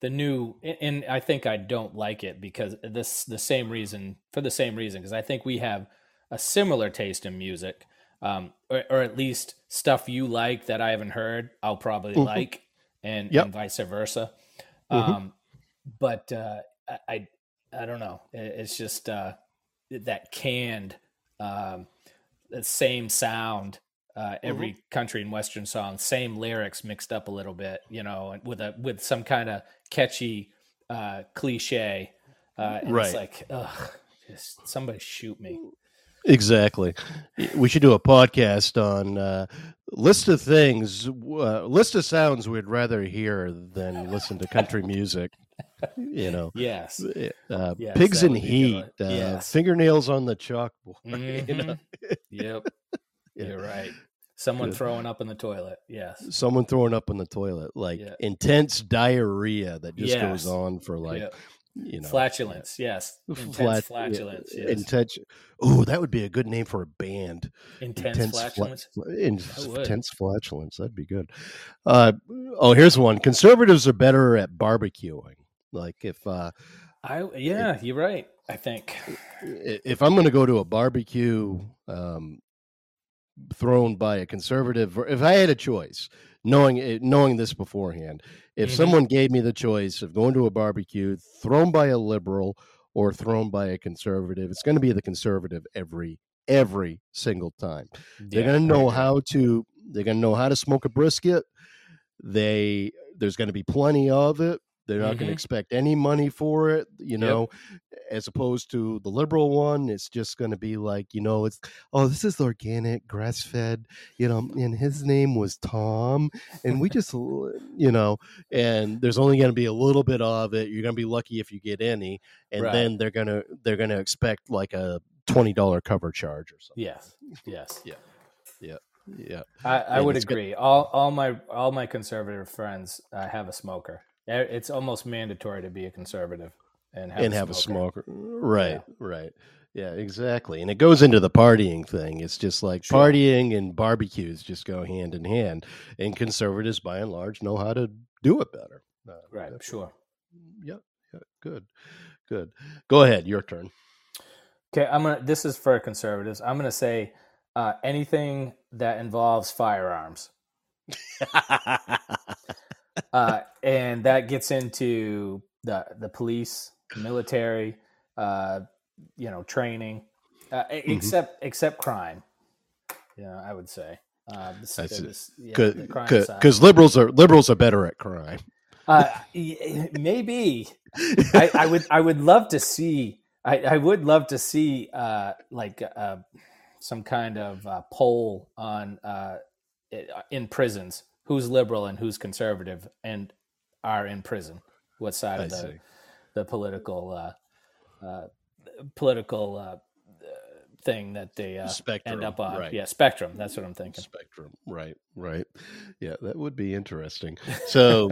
the new, and I think I don't like it because for the same reason, because I think we have a similar taste in music, or at least stuff you like that I haven't heard, I'll probably like, and vice versa. But I don't know. It's just that canned, the same sound, every country and Western song, same lyrics mixed up a little bit, and with some kind of catchy, cliche. Right. It's like, ugh, just somebody shoot me. Exactly. We should do a podcast on list of sounds we'd rather hear than listen to country music. Yes. Pigs in Heat. Fingernails on the chalkboard. Yep. You're right. Someone throwing up in the toilet. Yes. Someone throwing up in the toilet. Like intense diarrhea that just goes on for like. Yep. Flatulence, yes. Intense flatulence, yes. Intense. Oh, that would be a good name for a band. Intense flatulence. Intense flatulence. That'd be good. Here's one. Conservatives are better at barbecuing. Like if you're right. I think if I'm going to go to a barbecue thrown by a conservative, if I had a choice. Knowing this beforehand, if someone gave me the choice of going to a barbecue thrown by a liberal or thrown by a conservative, it's going to be the conservative every single time. They're going to know how to smoke a brisket. There's going to be plenty of it. They're not going to expect any money for it, as opposed to the liberal one. It's just going to be like, it's, oh, this is organic, grass fed, and his name was Tom. And we just, and there's only going to be a little bit of it. You're going to be lucky if you get any. And then they're going to expect like a $20 cover charge or something. Yes. Yeah. Yeah. I would agree. All my conservative friends have a smoker. It's almost mandatory to be a conservative and have a smoker. Right. Yeah, exactly. And it goes into the partying thing. It's just like sure. Partying and barbecues just go hand in hand. And conservatives, by and large, know how to do it better. Right, definitely. Sure. Yeah, yeah, good. Go ahead, your turn. Okay, this is for conservatives. I'm going to say anything that involves firearms. And that gets into the police, military, training, except crime. I would say because liberals are better at crime. Maybe I would love to see some kind of poll on in prisons, who's liberal and who's conservative and are in prison, what side of the political thing that they end up on. Right. Yeah, spectrum. That's what I'm thinking. Spectrum. Right. Yeah, that would be interesting. So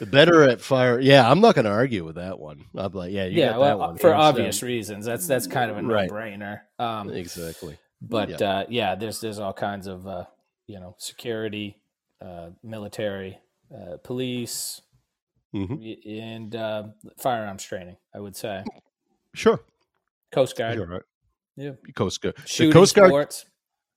better at fire. Yeah, I'm not going to argue with that one. I'm like, got that one. For obvious reasons. That's kind of a no-brainer. Right. Exactly. But there's all kinds of security, military, police, and firearms training, I would say. Sure. Coast Guard. You're right. Yeah. Coast Guard. Shooting Coast Guard, sports.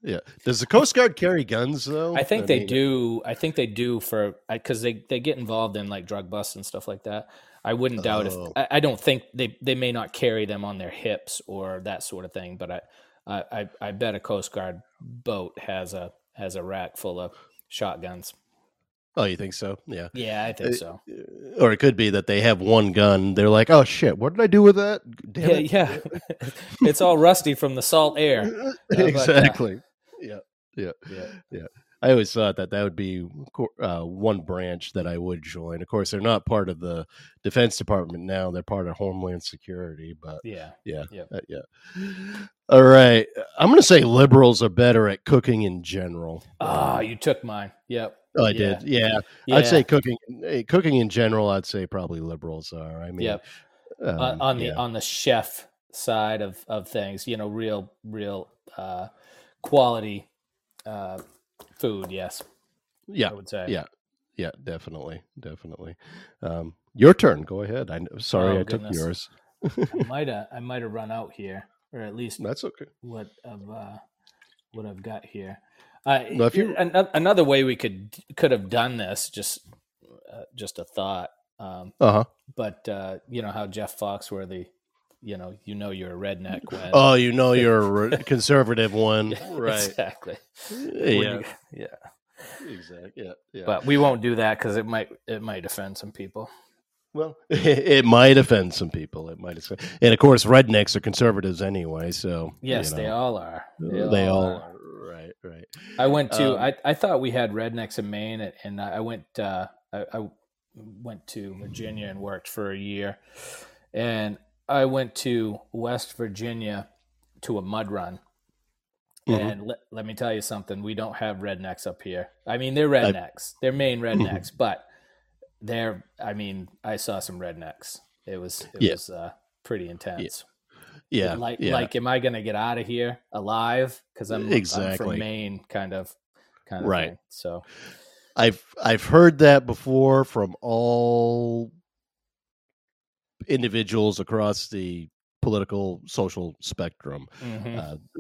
Yeah. Does the Coast Guard carry guns though? I think they do. I think they do because they get involved in like drug busts and stuff like that. I wouldn't doubt I don't think they may not carry them on their hips or that sort of thing. But I bet a Coast Guard boat has a rack full of shotguns. Oh, you think so? Yeah. Yeah, I think so. Or it could be that they have one gun. They're like, oh, shit, what did I do with that? Damn it. Yeah. It's all rusty from the salt air. Exactly. Yeah. I always thought that would be one branch that I would join. Of course, they're not part of the Defense Department now. They're part of Homeland Security. But yeah. All right. I'm going to say liberals are better at cooking in general. Ah, you took mine. Yep. Oh, I did. Yeah. I'd say cooking in general. I'd say probably liberals are. I mean, on the chef side of things, real quality food. Yes. Yeah. I would say. Yeah. Yeah. Definitely. Your turn. Go ahead. I took yours. I might have run out here, or at least that's okay. What I've got here. Another way we could have done this, just a thought. But how Jeff Foxworthy, you're a redneck when you're a conservative one, right? Exactly. Exactly. Yeah. But we won't do that because it might offend some people. Well, it might offend some people. And of course, rednecks are conservatives anyway. So yes, they all are. They all are. Right. I went to. I thought we had rednecks in Maine, and I went. I went to Virginia and worked for a year, and I went to West Virginia to a mud run. Mm-hmm. And let me tell you something: we don't have rednecks up here. I mean, they're rednecks. They're Maine rednecks, but they're. I mean, I saw some rednecks. It was pretty intense. Yeah. Yeah, like, am I going to get out of here alive? Because I'm from Maine, kind of right. Thing. So, I've heard that before from all individuals across the political social spectrum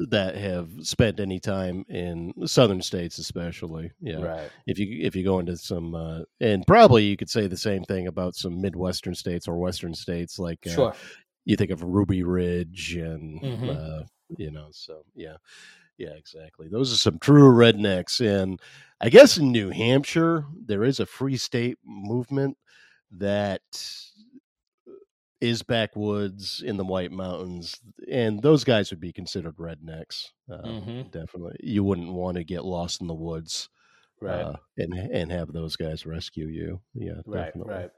that have spent any time in southern states, especially. Yeah, right. If you go into some, and probably you could say the same thing about some midwestern states or western states, like sure. You think of Ruby Ridge and, exactly. Those are some true rednecks. And I guess in New Hampshire, there is a free state movement that is backwoods in the White Mountains. And those guys would be considered rednecks. Definitely. You wouldn't want to get lost in the woods and have those guys rescue you. Yeah, definitely. Right.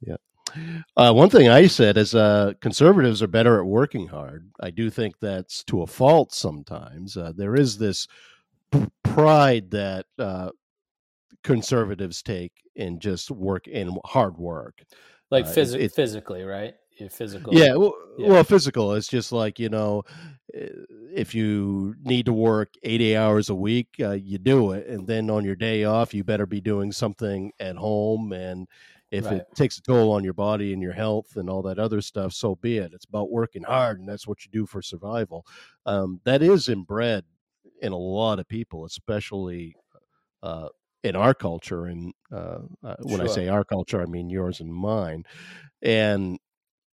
Yeah. One thing I said is conservatives are better at working hard. I do think that's to a fault sometimes. There is this pride that conservatives take in just work and hard work. Like physically, right? physical. Yeah, well, yeah. Well, physical. It's just like, you know, if you need to work 80 hours a week, you do it. And then on your day off, you better be doing something at home. And if right. it takes a toll on your body and your health and all that other stuff, so be it. It's about working hard, and that's what you do for survival. That is inbred in a lot of people, especially in our culture. And when sure. I say our culture, I mean yours and mine. And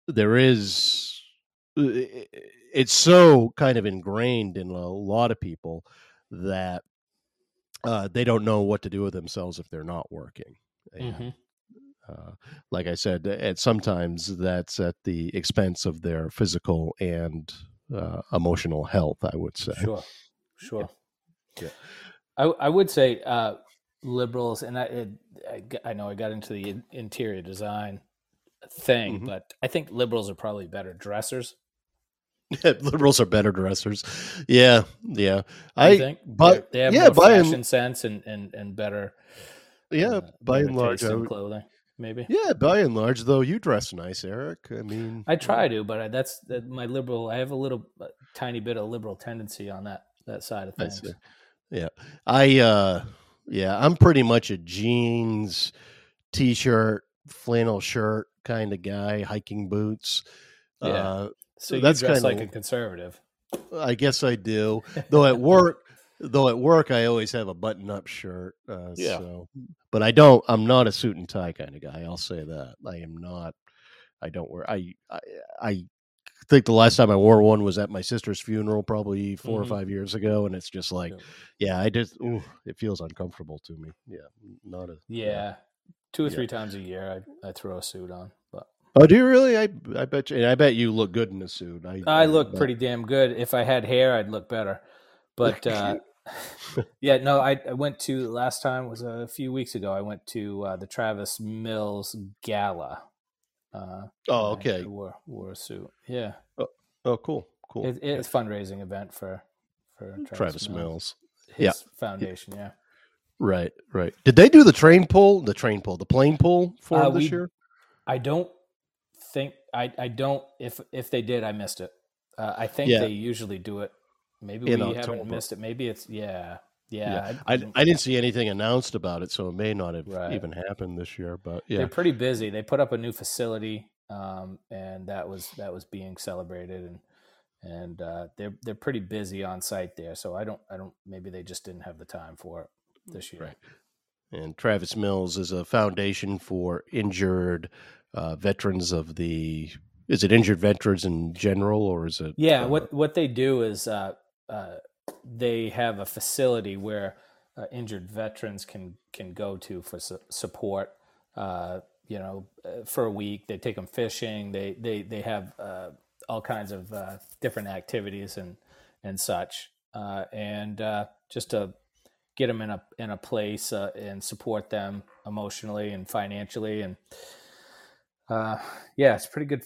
there is, it's so kind of ingrained in a lot of people that they don't know what to do with themselves if they're not working. Mm-hmm. Like I said, at sometimes that's at the expense of their physical and emotional health, I would say. Sure, sure. Yeah. I would say liberals, and I know I got into the interior design thing, mm-hmm. but I think liberals are probably better dressers. Liberals are better dressers. Yeah, yeah. I think, but they have more fashion sense and better. Yeah, by and large, clothing. Maybe. Yeah, by and large, though, you dress nice, Eric. I mean, I try to, but that's my liberal. I have a little tiny bit of liberal tendency on that side of things. Yeah, I'm pretty much a jeans, t-shirt, flannel shirt kind of guy, hiking boots. Yeah, so you that's kind like of a conservative. I guess I do, though. At work. Though at work, I always have a button-up shirt. Yeah. So, but I don't. I'm not a suit and tie kind of guy. I'll say that. I am not. I don't wear. I think the last time I wore one was at my sister's funeral, probably 4 mm-hmm. or 5 years ago, and it's just like, I just. Ooh, it feels uncomfortable to me. Yeah. Not a. Yeah. 2 or 3 times a year, I throw a suit on. But. Oh, do you really? I bet you. And I bet you look good in a suit. I look pretty damn good. If I had hair, I'd look better. But. I went to, last time was a few weeks ago, I went to the Travis Mills gala. Oh, okay. I wore a suit. Yeah. Oh, cool. It's a fundraising event for Travis Mills. His foundation, yeah. Right. Did they do the plane pull for this year? I don't think, I don't, if they did, I missed it. I think they usually do it. Maybe we haven't missed it. Maybe it's yeah. I didn't see anything announced about it, so it may not have even happened this year. But yeah, they're pretty busy. They put up a new facility, and that was being celebrated, and they're pretty busy on site there. So I don't. Maybe they just didn't have the time for it this year. Right. And Travis Mills is a foundation for injured veterans of the. Is it injured veterans in general, or is it? Yeah. What they do is. They have a facility where injured veterans can go to for support. For a week, they take them fishing. They have all kinds of different activities and such, and just to get them in a place and support them emotionally and financially. And it's pretty good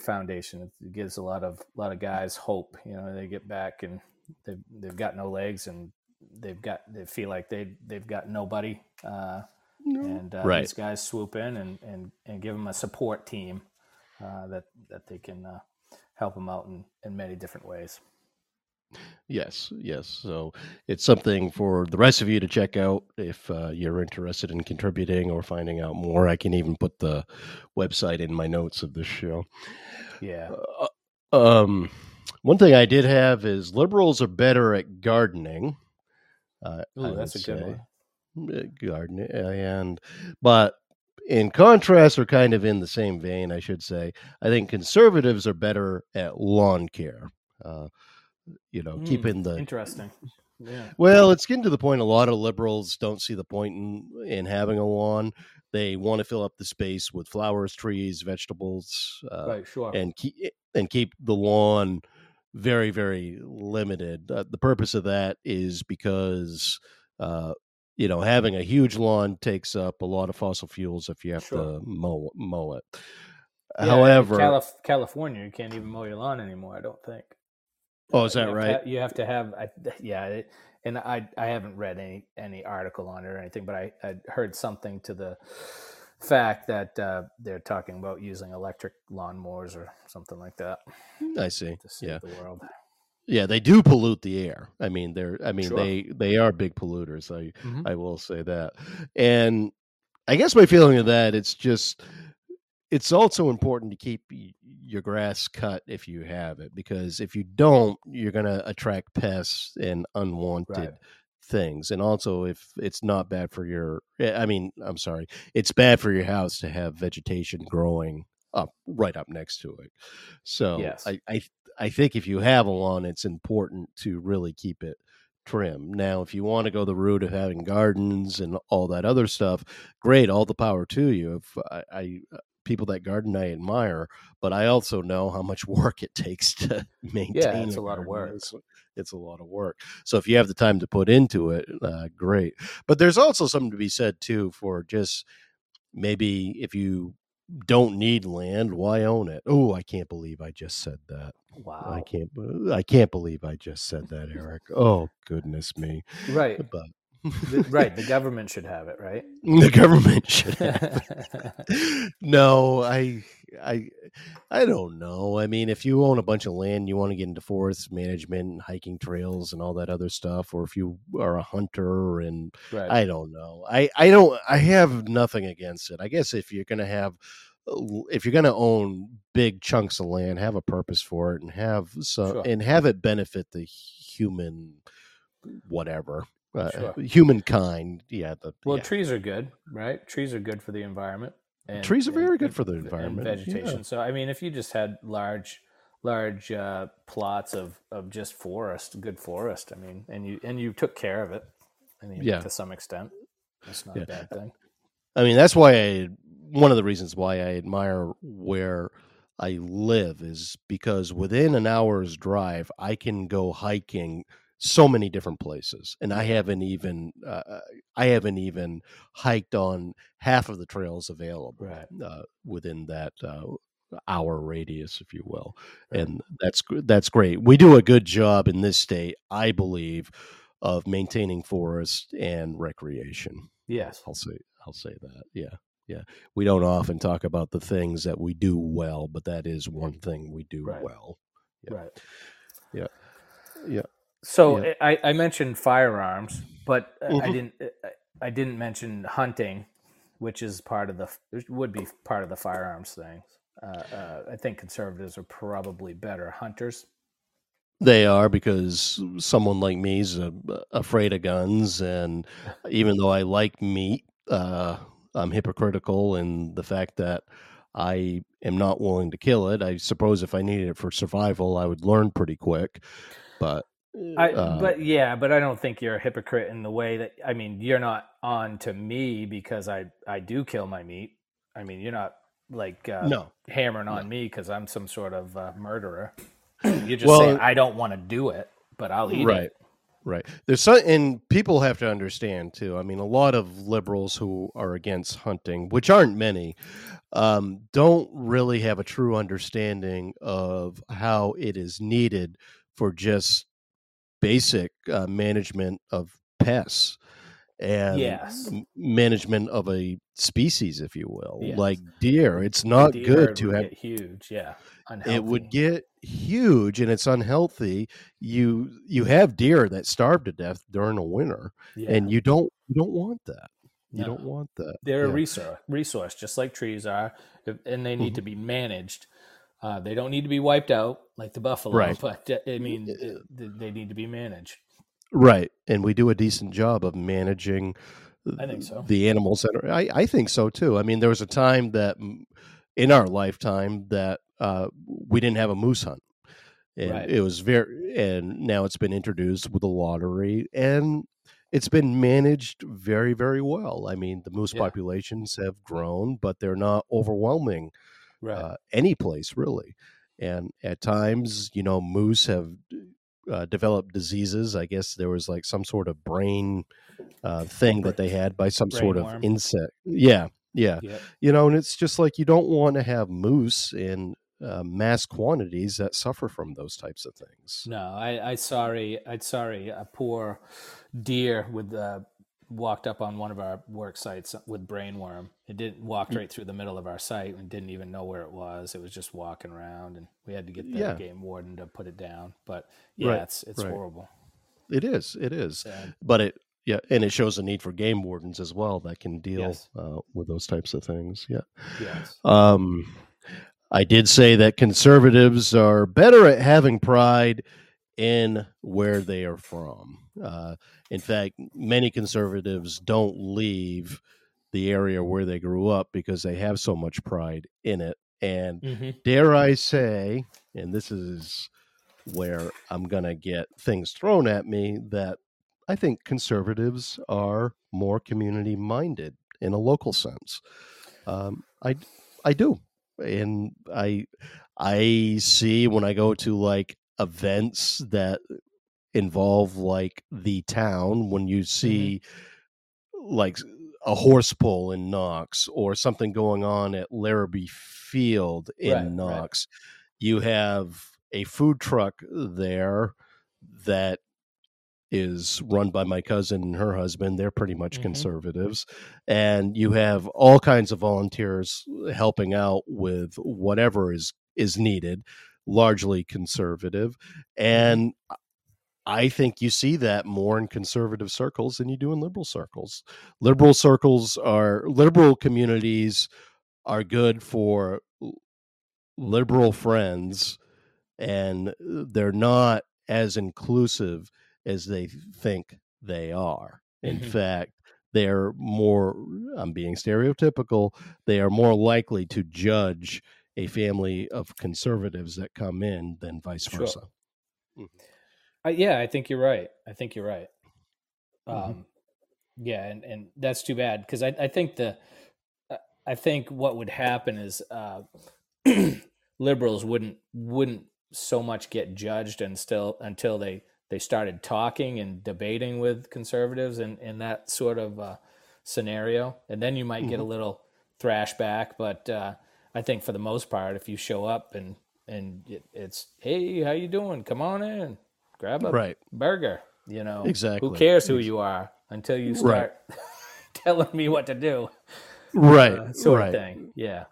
foundation. It gives a lot of guys hope. You know, they get back and they've got no legs and they feel like they've got nobody. Right. These guys swoop in and give them a support team that they can help them out in many different ways. Yes. So it's something for the rest of you to check out if you're interested in contributing or finding out more. I can even put the website in my notes of this show. Yeah. One thing I did have is liberals are better at gardening. Oh, that's a good one. Gardening, but in contrast, or kind of in the same vein, I should say, I think conservatives are better at lawn care. Keeping the interesting. Yeah. Well, it's getting to the point a lot of liberals don't see the point in having a lawn. They want to fill up the space with flowers, trees, vegetables, and keep the lawn very, very limited. The purpose of that is because having a huge lawn takes up a lot of fossil fuels if you have to mow it. Yeah, however, in California, you can't even mow your lawn anymore, I don't think. Oh, is that right? You have to have, and I haven't read any article on it or anything, but I heard something to the fact that they're talking about using electric lawnmowers or something like that. I see. To save the world. Yeah, they do pollute the air. I mean, they are big polluters. I will say that. And I guess my feeling of that, it's also important to keep your grass cut if you have it, because if you don't, you're going to attract pests and unwanted things. And also, if it's not bad for it's bad for your house to have vegetation growing up right up next to it. So yes. I think if you have a lawn, it's important to really keep it trim. Now, if you want to go the route of having gardens and all that other stuff, great, all the power to you. People that garden, I admire, but I also know how much work it takes to maintain. Yeah, it's a lot of work. It's a lot of work. So if you have the time to put into it, great. But there's also something to be said, too, for just maybe if you don't need land, why own it? Oh, I can't believe I just said that. Wow. I can't believe I just said that, Eric. Oh, goodness me. Right. But right. The government should have it, right? The government should have it. No, I don't know. I mean, if you own a bunch of land, you want to get into forest management and hiking trails and all that other stuff, or if you are a hunter and I don't know. I have nothing against it. I guess if you're going to own big chunks of land, have a purpose for it and have it benefit the human whatever. Humankind. Trees are good, right? Trees are good for the environment. And trees are very good for the environment. And vegetation. Yeah. So, I mean, if you just had large plots of just forest, good forest, I mean, and you took care of it, I mean, to some extent, that's not a bad thing. I mean, that's why one of the reasons why I admire where I live is because within an hour's drive, I can go hiking so many different places, and I haven't even hiked on half of the trails available within that hour radius, if you will. Right. And that's great. We do a good job in this state, I believe, of maintaining forest and recreation. Yes, I'll say that. Yeah. Yeah. We don't often talk about the things that we do well, but that is one thing we do well. Yeah. Right. Yeah. Yeah. So I mentioned firearms, but I didn't mention hunting, which is part of the firearms thing. I think conservatives are probably better hunters. They are, because someone like me is afraid of guns, and even though I like meat, I'm hypocritical in the fact that I am not willing to kill it. I suppose if I needed it for survival, I would learn pretty quick, but. But I don't think you're a hypocrite in the way that, I mean, you're not on to me because I do kill my meat. I mean, you're not like hammering on me because I'm some sort of murderer. You're just saying I don't want to do it, but I'll eat it. Right. There's and people have to understand too. I mean, a lot of liberals who are against hunting, which aren't many, don't really have a true understanding of how it is needed for just basic management of pests and management of a species, if you will, like deer. It's not good to have huge. Yeah. Unhealthy. It would get huge and it's unhealthy. You have deer that starve to death during the winter and you don't want that. You don't want that. They're a resource, just like trees are, and they need to be managed. They don't need to be wiped out like the buffalo, but I mean, they need to be managed. Right. And we do a decent job of managing the animals. I think so, too. I mean, there was a time that in our lifetime that we didn't have a moose hunt. And it was and now it's been introduced with the lottery, and it's been managed very, very well. I mean, the moose populations have grown, but they're not overwhelming. Any place really, and at times, you know, moose have developed diseases. I guess there was like some sort of brain thing that they had by some sort of insect. Yeah, you know, and it's just like you don't want to have moose in mass quantities that suffer from those types of things. No, I sorry, a poor deer with walked up on one of our work sites with brainworm. It didn't walk right through the middle of our site and didn't even know where it was. It was just walking around, and we had to get the game warden to put it down. But yeah, right. it's horrible. It is. It is. Sad. But it and it shows a need for game wardens as well that can deal with those types of things. Yeah. Yes. I did say that conservatives are better at having pride in where they are from. In fact, many conservatives don't leave the area where they grew up because they have so much pride in it. And dare I say, and this is where I'm going to get things thrown at me, that I think conservatives are more community-minded in a local sense. I do. And I see when I go to like events that involve like the town, when you see like a horse pull in Knox or something going on at Larrabee Field in Knox, you have a food truck there that is run by my cousin and her husband. They're pretty much conservatives. And you have all kinds of volunteers helping out with whatever is needed, largely conservative. And I think you see that more in conservative circles than you do in liberal circles. Liberal circles are, liberal communities are good for liberal friends, and they're not as inclusive as they think they are. In fact, they're more, I'm being stereotypical, they are more likely to judge a family of conservatives that come in than vice versa. Yeah, I think you're right. Yeah, and that's too bad, because I think what would happen is liberals wouldn't so much get judged until they started talking and debating with conservatives in that sort of scenario. And then you might get a little thrash back. But I think for the most part, if you show up and it's, hey, how you doing? Come on in, grab a burger. You know, exactly. Who cares who you are until you start telling me what to do. Sort of thing. Yeah.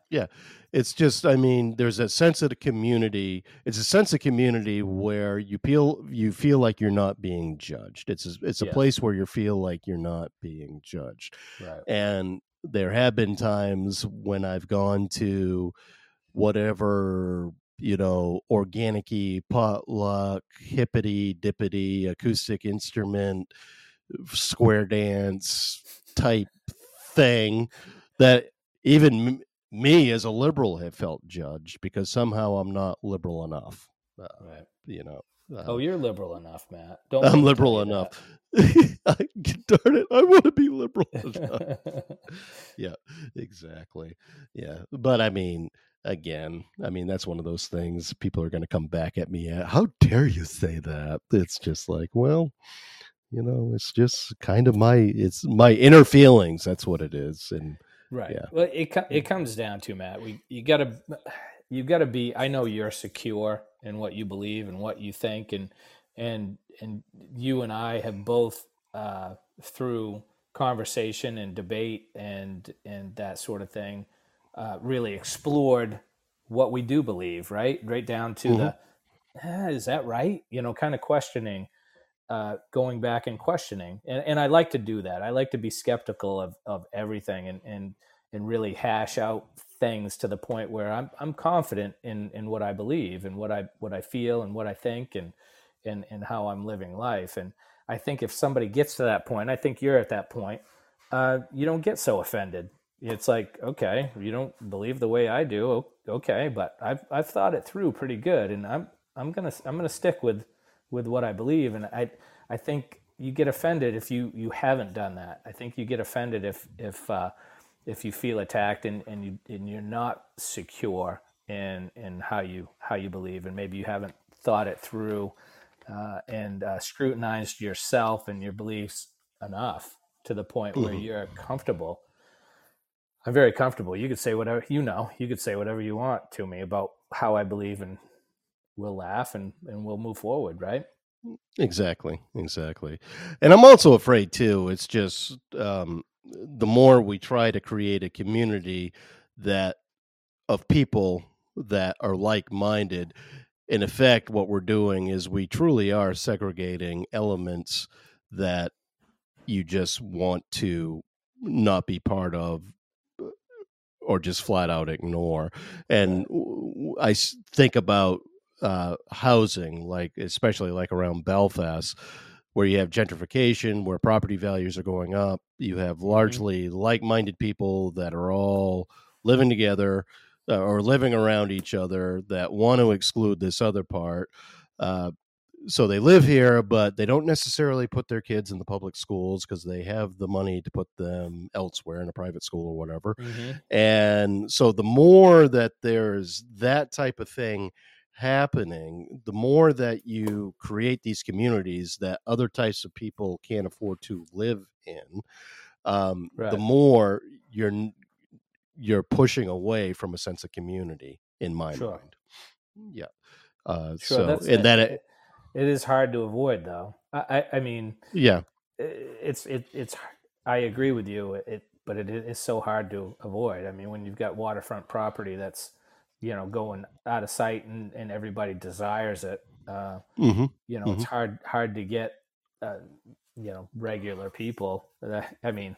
It's just, I mean, there's a sense of the community. It's a sense of community where you feel like you're not being judged. It's a place where you feel like you're not being judged. Right. And there have been times when I've gone to whatever, you know, organic-y, potluck, hippity-dippity, acoustic instrument, square dance type thing that even me as a liberal have felt judged because somehow I'm not liberal enough. You know. You're liberal enough, Matt. I'm liberal enough. Darn it, I want to be liberal enough. Yeah, exactly. Yeah, but I mean, again, that's one of those things people are going to come back at me at. How dare you say that? It's just like, well, you know, it's just kind of my inner feelings. That's what it is. And well, it comes down to, Matt, you've got to be, I know you're secure in what you believe and what you think. And you and I have both, through conversation and debate and that sort of thing, really explored what we do believe, right down to the, is that right? You know, kind of questioning, going back and questioning. And I like to do that. I like to be skeptical of everything and really hash out things to the point where I'm confident in what I believe and what I feel and what I think and how I'm living life. And I think if somebody gets to that point, I think you're at that point, you don't get so offended. It's like, okay, you don't believe the way I do. Okay. But I've thought it through pretty good. And I'm going to stick with what I believe. And I think you get offended if you haven't done that. I think you get offended if you feel attacked and you're not secure in how you believe, and maybe you haven't thought it through and scrutinized yourself and your beliefs enough to the point where you're comfortable. I'm very comfortable. You could say whatever, you want to me about how I believe, and we'll laugh and we'll move forward. Right. Exactly. And I'm also afraid, too, it's just the more we try to create a community that of people that are like-minded, in effect, what we're doing is we truly are segregating elements that you just want to not be part of or just flat out ignore. And I think about housing, like especially like around Belfast, where you have gentrification, where property values are going up. You have largely like-minded people that are all living together or living around each other that want to exclude this other part. So they live here, but they don't necessarily put their kids in the public schools because they have the money to put them elsewhere in a private school or whatever. Mm-hmm. And so the more that there's that type of thing happening, the more that you create these communities that other types of people can't afford to live in, the more you're pushing away from a sense of community, in my mind. Yeah. So, and that it is hard to avoid, though. I mean, yeah, it's I agree with you. But it is so hard to avoid. I mean, when you've got waterfront property that's, going out of sight and everybody desires it, it's hard to get, regular people. I mean,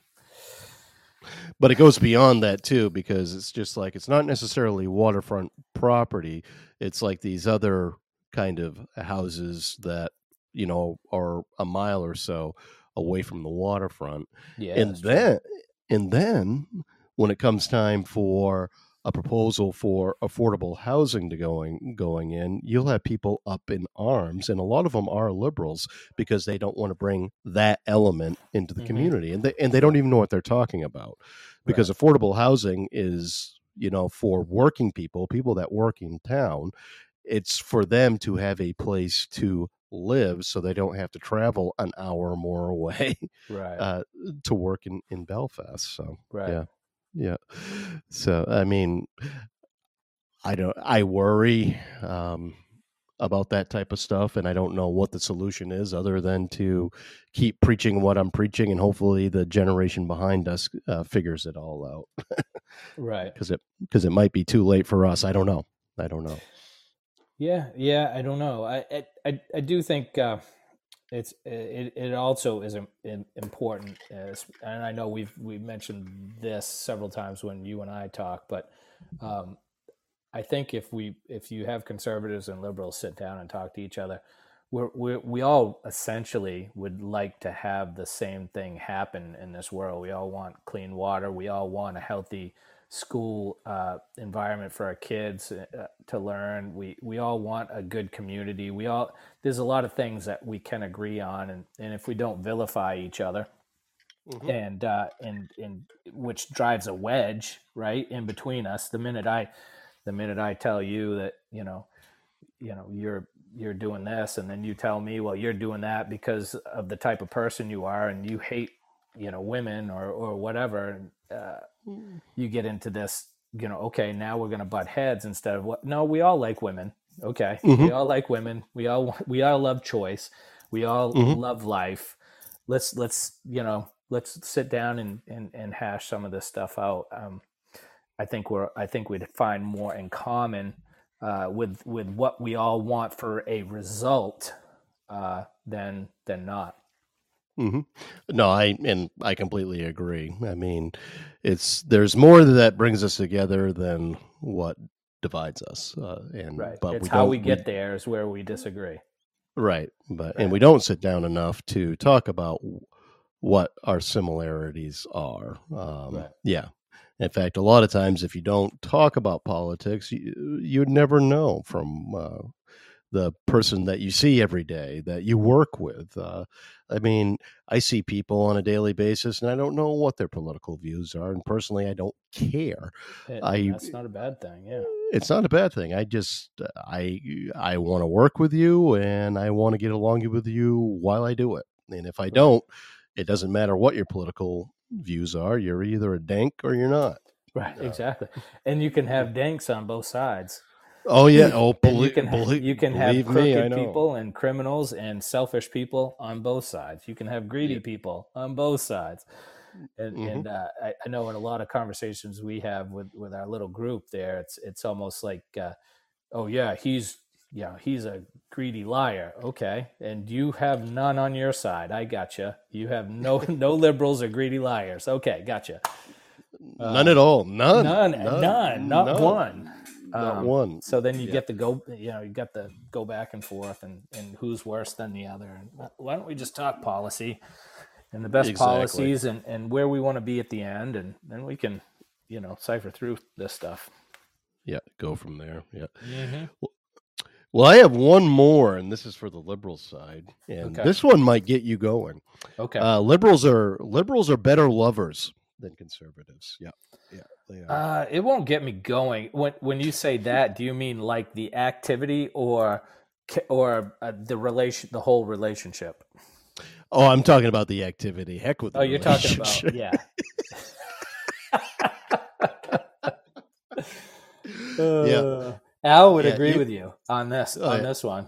but it goes beyond that too, because it's just like, it's not necessarily waterfront property. It's like these other kind of houses that, are a mile or so away from the waterfront. Yeah, and then when it comes time for a proposal for affordable housing to going in, you'll have people up in arms, and a lot of them are liberals because they don't want to bring that element into the community, and they don't even know what they're talking about, because affordable housing is for working people that work in town. It's for them to have a place to live so they don't have to travel an hour or more away to work in Belfast. So yeah. So, I mean, I worry about that type of stuff, and I don't know what the solution is other than to keep preaching what I'm preaching, and hopefully the generation behind us figures it all out. Right. Because it might be too late for us. I don't know. Yeah, I don't know. I do think it also is important, and I know we've mentioned this several times when you and I talk, but I think if you have conservatives and liberals sit down and talk to each other, we all essentially would like to have the same thing happen in this world. We all want clean water. We all want a healthy school environment for our kids to learn. We all want a good community. There's a lot of things that we can agree on, and if we don't vilify each other, and which drives a wedge right in between us. The minute I tell you that you're doing this, and then you tell me, well, you're doing that because of the type of person you are, and you hate women or whatever. And, you get into this, okay, now we're going to butt heads instead of what? No, we all like women. Okay. We all like women. We all love choice. We all love life. Let's sit down and hash some of this stuff out. I think we'd find more in common, with what we all want for a result, than not. No, I completely agree. I mean, there's more that brings us together than what divides us. But it's how we get there is where we disagree. Right. And we don't sit down enough to talk about what our similarities are. Yeah. In fact, a lot of times, if you don't talk about politics, you'd never know from, the person that you see every day that you work with. I mean, I see people on a daily basis, and I don't know what their political views are. And personally, I don't care. That's not a bad thing. Yeah. It's not a bad thing. I just, I want to work with you, and I want to get along with you while I do it. And if I don't, it doesn't matter what your political views are. You're either a dank or you're not. Right. Exactly. And you can have danks on both sides. Oh yeah. Oh, you can have crooked people and criminals and selfish people on both sides. You can have greedy people on both sides. And, I know in a lot of conversations we have with our little group there, it's almost like, he's a greedy liar. Okay. And you have none on your side. I gotcha. You have no liberals or greedy liars. Okay. Gotcha. None at all. None. Not one. Not one. So then you get to go, you got to go back and forth and who's worse than the other. And why don't we just talk policy and the best policies and where we want to be at the end. And then we can, cipher through this stuff. Yeah. Go from there. Yeah. Mm-hmm. Well, I have one more, and this is for the liberal side, and this one might get you going. Okay, liberals are better lovers than conservatives. Yeah, they are. It won't get me going. When you say that, do you mean like the activity or the whole relationship? Oh, I'm talking about the activity. Heck with the relationship. Oh, you're talking about Al would agree with you on this, this one.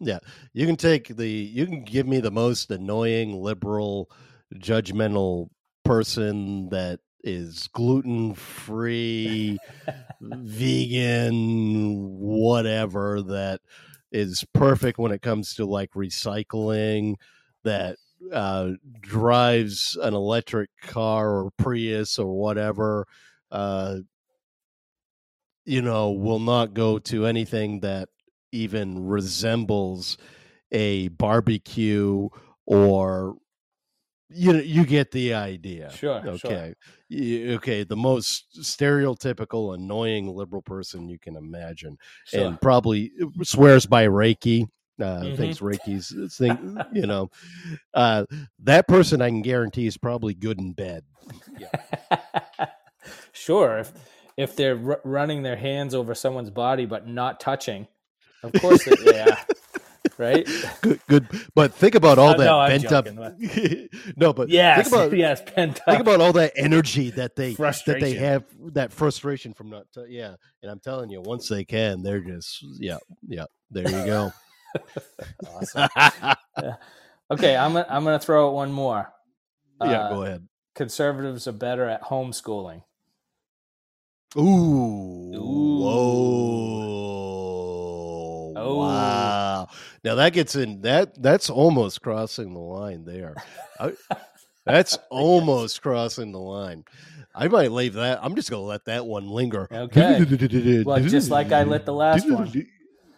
Yeah. You can give me the most annoying, liberal, judgmental person that is gluten-free, vegan, whatever, that is perfect when it comes to like recycling, that drives an electric car or Prius or whatever, will not go to anything that even resembles a barbecue or, you get the idea. Sure. Okay. Sure. Okay. The most stereotypical, annoying liberal person you can imagine, and probably swears by Reiki, thinks Reiki's thing, that person I can guarantee is probably good in bed. Yeah. Sure. If they're running their hands over someone's body but not touching, of course they are, right? Good. But think about all that bent up. No, but bent up. Think about all that energy that they have, that frustration from not. And I'm telling you, once they can, they're just There you go. Awesome. Okay, I'm gonna throw out one more. Go ahead. Conservatives are better at homeschooling. Ooh. Whoa. Oh. Wow. Now that gets in that's almost crossing the line there. That's almost crossing the line. I might leave that. I'm just going to let that one linger. Okay. Well, just like I let the last one.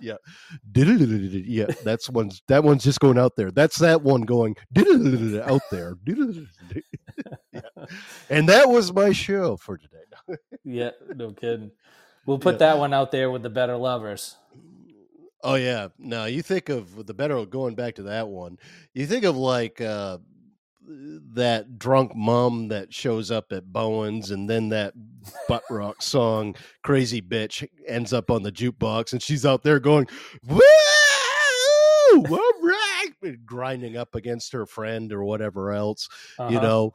Yeah. Yeah, that one's just going out there. That's that one going out there. Yeah. And that was my show for today. Yeah, no kidding. We'll put that one out there with the better lovers. Oh yeah. No, you think of the better, going back to that one, you think of like that drunk mom that shows up at Bowen's, and then that butt rock song Crazy Bitch ends up on the jukebox, and she's out there going, woo! All right! Grinding up against her friend or whatever else. Uh-huh.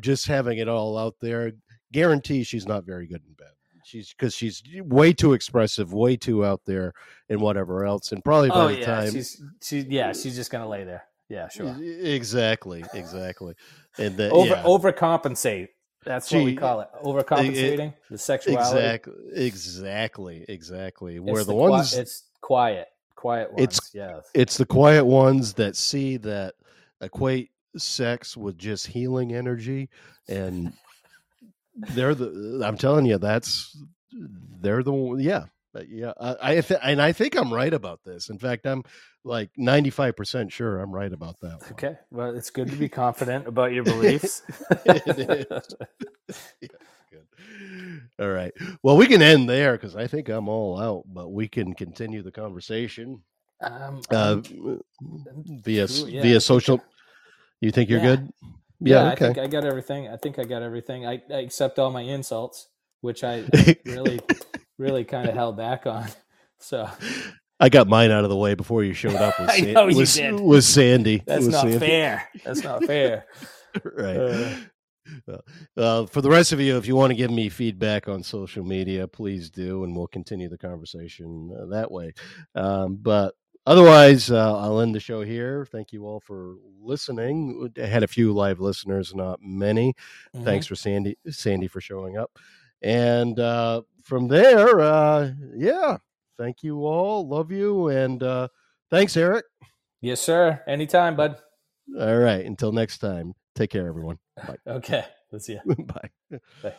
Just having it all out there. Guarantee she's not very good in bed. She's way too expressive, way too out there, and whatever else. And probably by the time she's just gonna lay there. Yeah, sure. Exactly. And then overcompensate. That's what we call it. Overcompensating the sexuality. Exactly. Where it's the ones it's quiet ones. It's the quiet ones that see that equate sex with just healing energy and. I'm telling you, they're the one. And I think I'm right about this. In fact, I'm like 95% sure I'm right about that one. Okay. Well, it's good to be confident about your beliefs. It is. Yeah, good. All right. Well, we can end there because I think I'm all out, but we can continue the conversation via social. You think you're good? Yeah, okay. I think I got everything. I accept all my insults, which I really, really kind of held back on. So I got mine out of the way before you showed up with Sandy. I know you did. With Sandy. That's not fair. Right. For the rest of you, if you want to give me feedback on social media, please do, and we'll continue the conversation that way. But otherwise, I'll end the show here. Thank you all for listening. I had a few live listeners, not many. Mm-hmm. Thanks for Sandy for showing up. And from there, yeah, thank you all. Love you. And thanks, Eric. Yes, sir. Anytime, bud. All right. Until next time. Take care, everyone. Bye. Okay. Let's see you. Bye. Bye.